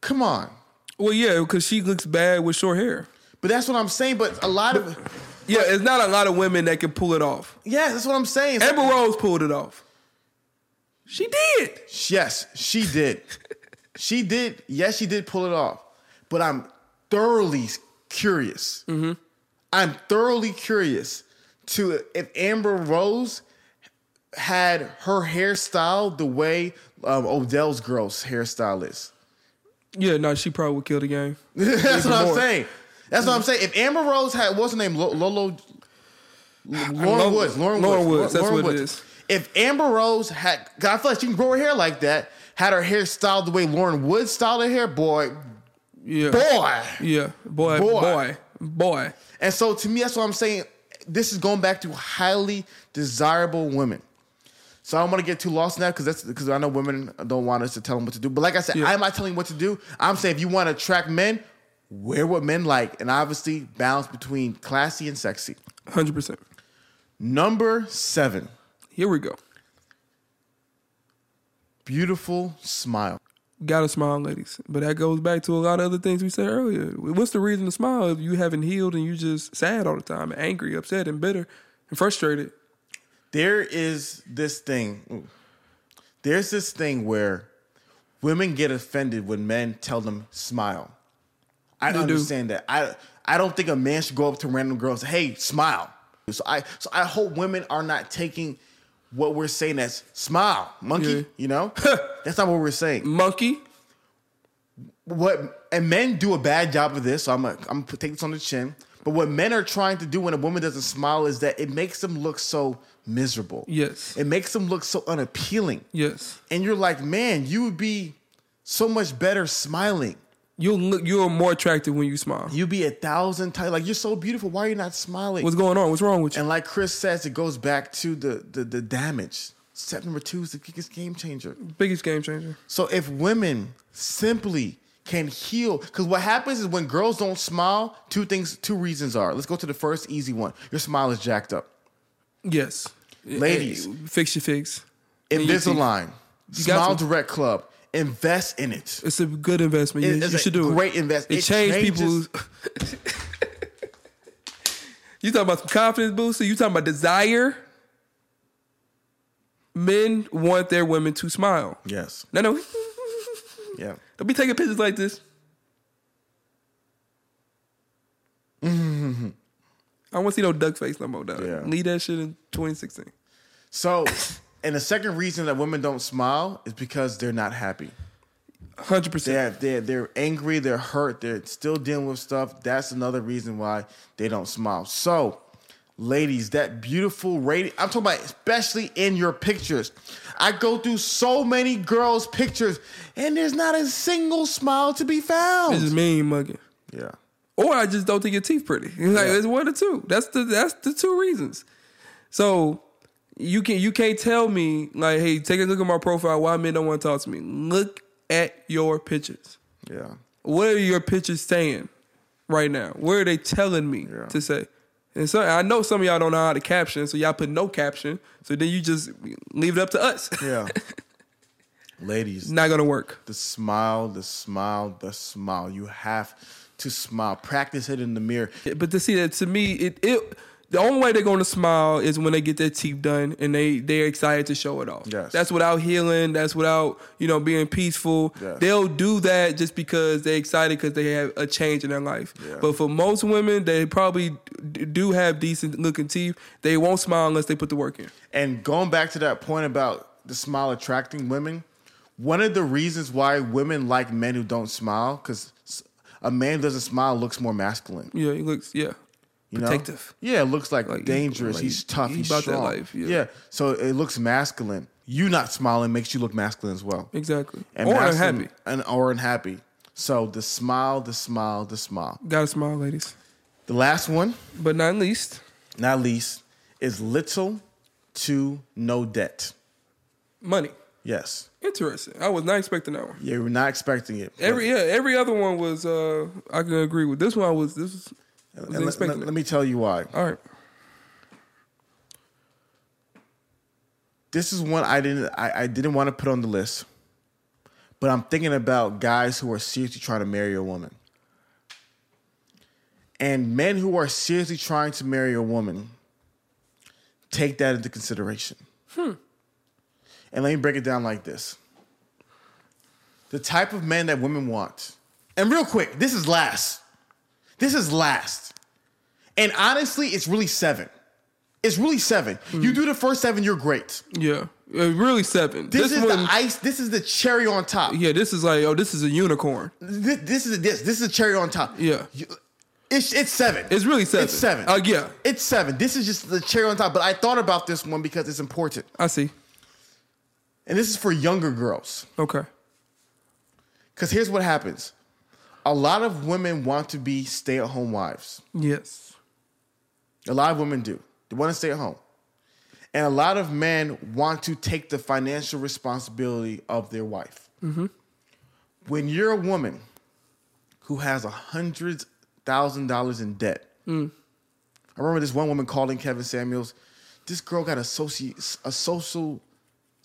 Come on. Well, yeah, because she looks bad with short hair. But that's what I'm saying. But a lot of... But, yeah, but, it's not a lot of women that can pull it off. Yeah, that's what I'm saying. It's Amber like, Rose pulled it off. She did. Yes, she did. she did. Yes, she did pull it off. But I'm thoroughly curious. Mm-hmm. I'm thoroughly curious to if Amber Rose had her hairstyle the way um, Odell's girl's hairstyle is. Yeah, no, she probably would kill the game. that's what I'm more. saying. That's what I'm saying. If Amber Rose had, what's her name? Lolo, Lauren Woods. Lauren Woods. That's what it is. If Amber Rose had, God, I feel like she can grow her hair like that, had her hair styled the way Lauren Woods styled her hair, boy. Yeah. Boy. Yeah. Boy. Boy. Boy. Boy. And so to me, that's what I'm saying. This is going back to highly desirable women. So I don't want to get too lost in that because that's because I know women don't want us to tell them what to do. But like I said, yeah. I'm not telling you what to do. I'm saying if you want to attract men, wear what men like, and obviously balance between classy and sexy. one hundred percent. Number seven. Here we go. Beautiful smile. Gotta smile, ladies. But that goes back to a lot of other things we said earlier. What's the reason to smile if you haven't healed and you're just sad all the time, and angry, upset, and bitter, and frustrated? There is this thing. Ooh. There's this thing where women get offended when men tell them smile. I don't understand do. that. I I don't think a man should go up to random girls and say, hey, smile. So I so I hope women are not taking what we're saying as smile, monkey, yeah. you know? That's not what we're saying. Monkey. What and men do a bad job of this, so I'm a, I'm gonna take this on the chin. But what men are trying to do when a woman doesn't smile is that it makes them look so miserable. Yes. It makes them look so unappealing. Yes. And you're like, man, you would be so much better smiling. You'll look, you're more attractive when you smile. You'll be a thousand times. Like, you're so beautiful. Why are you not smiling? What's going on? What's wrong with you? And like Chris says, it goes back to the the, the damage. Step number two is the biggest game changer. Biggest game changer. So if women simply can heal, because what happens is when girls don't smile, two things, two reasons are. Let's go to the first easy one. Your smile is jacked up. Yes. Ladies. Hey, fix your fix. Invisalign. You Smile Direct Club. Invest in it. It's a good investment. It, you, you should do it. Great investment. It, it changed changes. people's... You talking about some confidence booster? You talking about desire? Men want their women to smile. Yes. No, no. Yeah. Don't be taking pictures like this. Mm-hmm. I don't want to see no duck face no more, though. Yeah. Leave that shit in twenty sixteen. So... And the second reason that women don't smile is because they're not happy. one hundred percent. They're, they're, they're angry. They're hurt. They're still dealing with stuff. That's another reason why they don't smile. So, ladies, that beautiful rating. I'm talking about especially in your pictures. I go through so many girls' pictures, and there's not a single smile to be found. This is mean mugging. Yeah. or I just don't think your teeth pretty. It's like yeah. it's one or two. That's the that's the two reasons. So you can you can't tell me like, hey, take a look at my profile. Why men don't want to talk to me? Look at your pictures. Yeah. What are your pictures saying right now? What are they telling me yeah. to say? And so I know some of y'all don't know how to caption, so y'all put no caption. So then you just leave it up to us. Yeah. Ladies, not gonna work. The smile, the smile, the smile. You have to smile. Practice it in the mirror. But to see that, to me, it, it the only way they're gonna smile is when they get their teeth done and they they're excited to show it off. Yes. That's without healing. That's without you know being peaceful. Yes. They'll do that just because they're excited because they have a change in their life. Yeah. But for most women, they probably do have decent looking teeth. They won't smile unless they put the work in. And going back to that point about the smile attracting women. One of the reasons why women like men who don't smile, because a man who doesn't smile looks more masculine. Yeah, he looks, yeah. You protective. Know? Yeah, it looks like, like dangerous. Like, he's tough. He's, he's about strong. That life. Yeah. yeah. So it looks masculine. You not smiling makes you look masculine as well. Exactly. And or unhappy. And, or unhappy. So the smile, the smile, the smile. Gotta smile, ladies. The last one. But not least. Not least is little to no debt. Money. Yes. Interesting. I was not expecting that one. Yeah, we're not expecting it. Every yeah, every other one was uh, I can agree with. This one I was this was, was let, expecting. Let, let me tell you why. All right. This is one I didn't I, I didn't want to put on the list. But I'm thinking about guys who are seriously trying to marry a woman. And men who are seriously trying to marry a woman, take that into consideration. Hmm. And let me break it down like this. The type of man that women want. And real quick, this is last. This is last. And honestly, it's really seven. It's really seven. Mm-hmm. You do the first seven, you're great. Yeah. Really seven. This, this is one, the ice. This is the cherry on top. Yeah, this is like, oh, this is a unicorn. This, this is a, this. This is a cherry on top. Yeah. You, It's, it's seven. It's really seven. It's seven. Uh, yeah. It's seven. This is just the cherry on top. But I thought about this one because it's important. I see. And this is for younger girls. Okay. Because here's what happens. A lot of women want to be stay-at-home wives. Yes. A lot of women do. They want to stay at home. And a lot of men want to take the financial responsibility of their wife. Mm-hmm. When you're a woman who has one hundred thousand dollars in debt. Mm. I remember this one woman calling Kevin Samuels. This girl got a, soci- a social...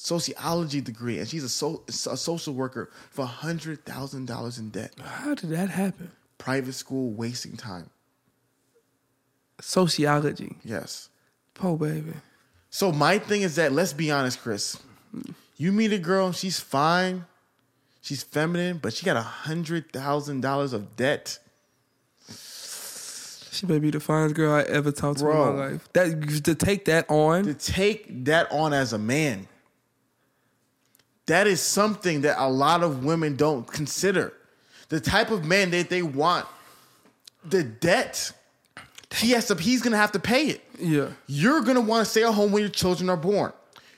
sociology degree, and she's a, so, a social worker for one hundred thousand dollars in debt. How did that happen? Private school, wasting time. Sociology. Yes. Poor baby. So my thing is that, let's be honest, Chris. You meet a girl, she's fine, she's feminine, but she got one hundred thousand dollars of debt. She may be the finest girl I ever talked to Bro, in my life. That, to take that on? To take that on as a man. That is something that a lot of women don't consider. The type of man that they want, the debt, he has to, he's going to have to pay it. Yeah. You're going to want to stay at home when your children are born.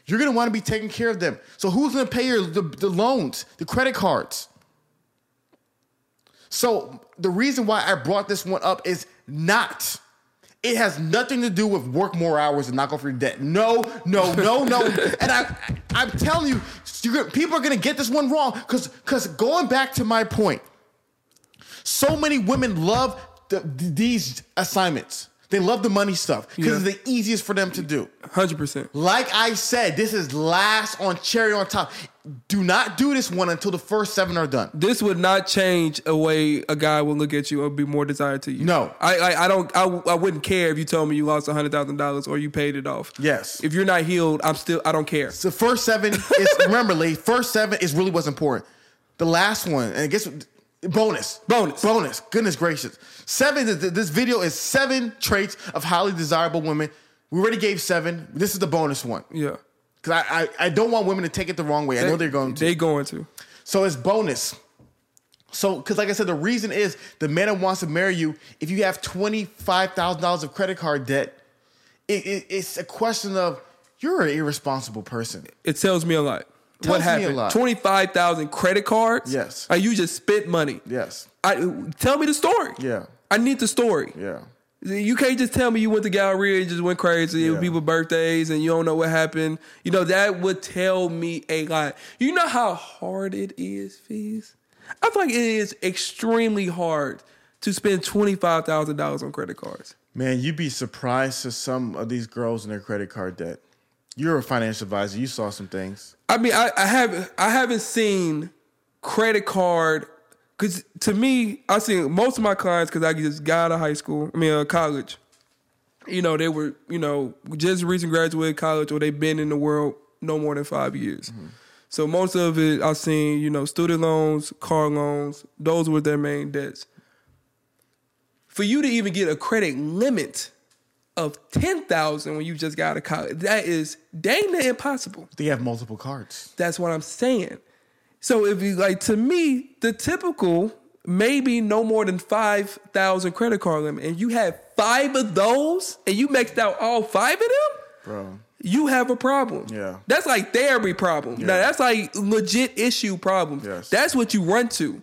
You're going to want to be taking care of them. So who's going to pay your, the, the loans, the credit cards? So the reason why I brought this one up is not... It has nothing to do with work more hours and knock off your debt. No, no, no, no. And I, I'm telling you, you're, people are going to get this one wrong because because going back to my point, so many women love the, these assignments. They love the money stuff because yeah. it's the easiest for them to do. one hundred percent. Like I said, this is last on cherry on top. Do not do this one until the first seven are done. This would not change a way a guy would look at you or be more desired to you. No. I I, I don't. I, I wouldn't care if you told me you lost one hundred thousand dollars or you paid it off. Yes. If you're not healed, I'm still, I don't care. So first seven is, remember, Lee, first seven is really what's important. The last one, and guess what? Bonus. Bonus. Bonus. Goodness gracious. Seven, this video is seven traits of highly desirable women. We already gave seven. This is the bonus one. Yeah. Because I, I, I don't want women to take it the wrong way. They, I know they're going to. They're going to. So it's bonus. So, because like I said, the reason is the man that wants to marry you, if you have twenty-five thousand dollars of credit card debt, it, it, it's a question of you're an irresponsible person. It tells me a lot. Tells what happened? twenty-five thousand credit cards? Yes. Are you just spent money? Yes. I, tell me the story. Yeah. I need the story. Yeah. You can't just tell me you went to Galleria and just went crazy. Yeah. It would be with birthdays and you don't know what happened. You know, that would tell me a lot. You know how hard it is, Fees? I feel like it is extremely hard to spend twenty-five thousand dollars on credit cards. Man, you'd be surprised to some of these girls and their credit card debt. You're a financial advisor. You saw some things. I mean, I, I haven't I haven't seen credit card. Because to me, I seen most of my clients, because I just got out of high school, I mean, uh, college. You know, they were, you know, just recently graduated college, or they've been in the world no more than five years. Mm-hmm. So most of it I've seen, you know, student loans, car loans. Those were their main debts. For you to even get a credit limit of ten thousand dollars when you just got out of college, that is dang near impossible. They have multiple cards. That's what I'm saying. So if you like, to me, the typical maybe no more than five thousand credit card limit, and you have five of those, and you maxed out all five of them, bro, you have a problem. Yeah, that's like therapy problem. Yeah. Now that's like legit issue problem. Yes. That's what you run to,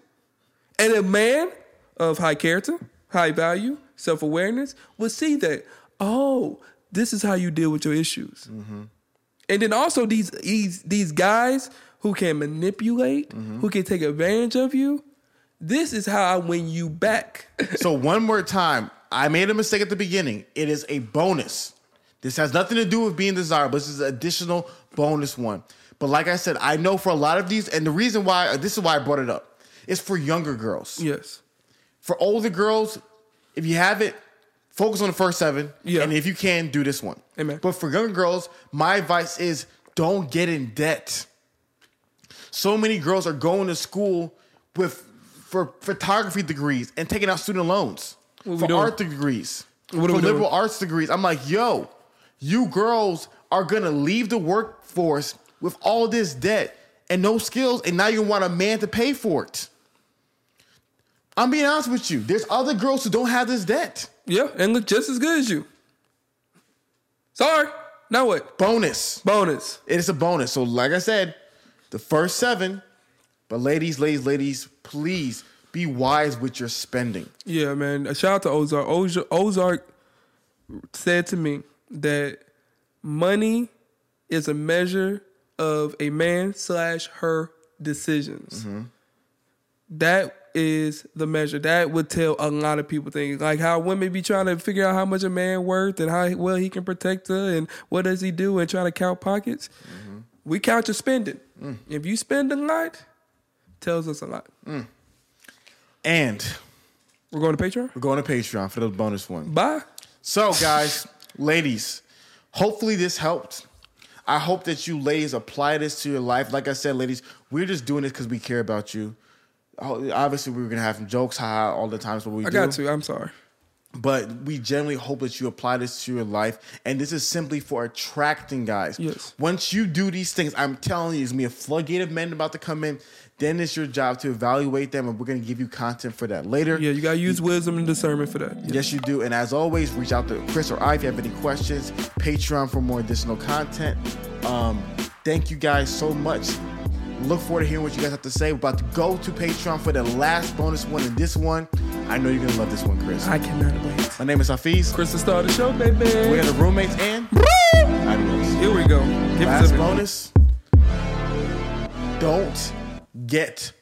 and a man of high character, high value, self awareness will see that. Oh, this is how you deal with your issues, mm-hmm. and then also these these these guys who can manipulate, mm-hmm. who can take advantage of you. This is how I win you back. So one more time, I made a mistake at the beginning. It is a bonus. This has nothing to do with being desirable. This is an additional bonus one. But like I said, I know for a lot of these, and the reason why, this is why I brought it up, is for younger girls. Yes. For older girls, if you have it, focus on the first seven. Yeah. And if you can, do this one. Amen. But for younger girls, my advice is don't get in debt. So many girls are going to school with for photography degrees and taking out student loans for doing? art degrees, what for liberal doing? arts degrees. I'm like, yo, you girls are going to leave the workforce with all this debt and no skills, and now you want a man to pay for it. I'm being honest with you. There's other girls who don't have this debt. Yeah, and look just as good as you. Sorry. Now what? Bonus. Bonus. It is a bonus. So like I said, the first seven, but ladies, ladies, ladies, please be wise with your spending. Yeah, man. A shout out to Ozark. Oz- Ozark said to me that money is a measure of a man slash her decisions. Mm-hmm. That is the measure. That would tell a lot of people things. Like how women be trying to figure out how much a man worth and how well he can protect her and what does he do and trying to count pockets. Mm-hmm. We count your spending. Mm. If you spend a lot, tells us a lot. Mm. And we're going to Patreon? We're going to Patreon for the bonus one. Bye. So, guys, ladies, hopefully this helped. I hope that you ladies apply this to your life. Like I said, ladies, we're just doing this because we care about you. Obviously, we were going to have some jokes high all the time. So we I do. got to. I'm sorry. But we generally hope that you apply this to your life. And this is simply for attracting guys. Yes. Once you do these things, I'm telling you, there's going to be a floodgate of men about to come in. Then it's your job to evaluate them. And we're going to give you content for that later. Yeah, you got to use wisdom and discernment for that. Yes. yes, you do. And as always, reach out to Chris or I if you have any questions. Patreon for more additional content. Um, thank you guys so much. Look forward to hearing what you guys have to say. We're about to go to Patreon for the last bonus one and this one. I know you're going to love this one, Chris. I cannot wait. My name is Hafeez. Chris, the star of the show, baby. We are the roommates and... Adios. Here we go. Give last bonus. Don't get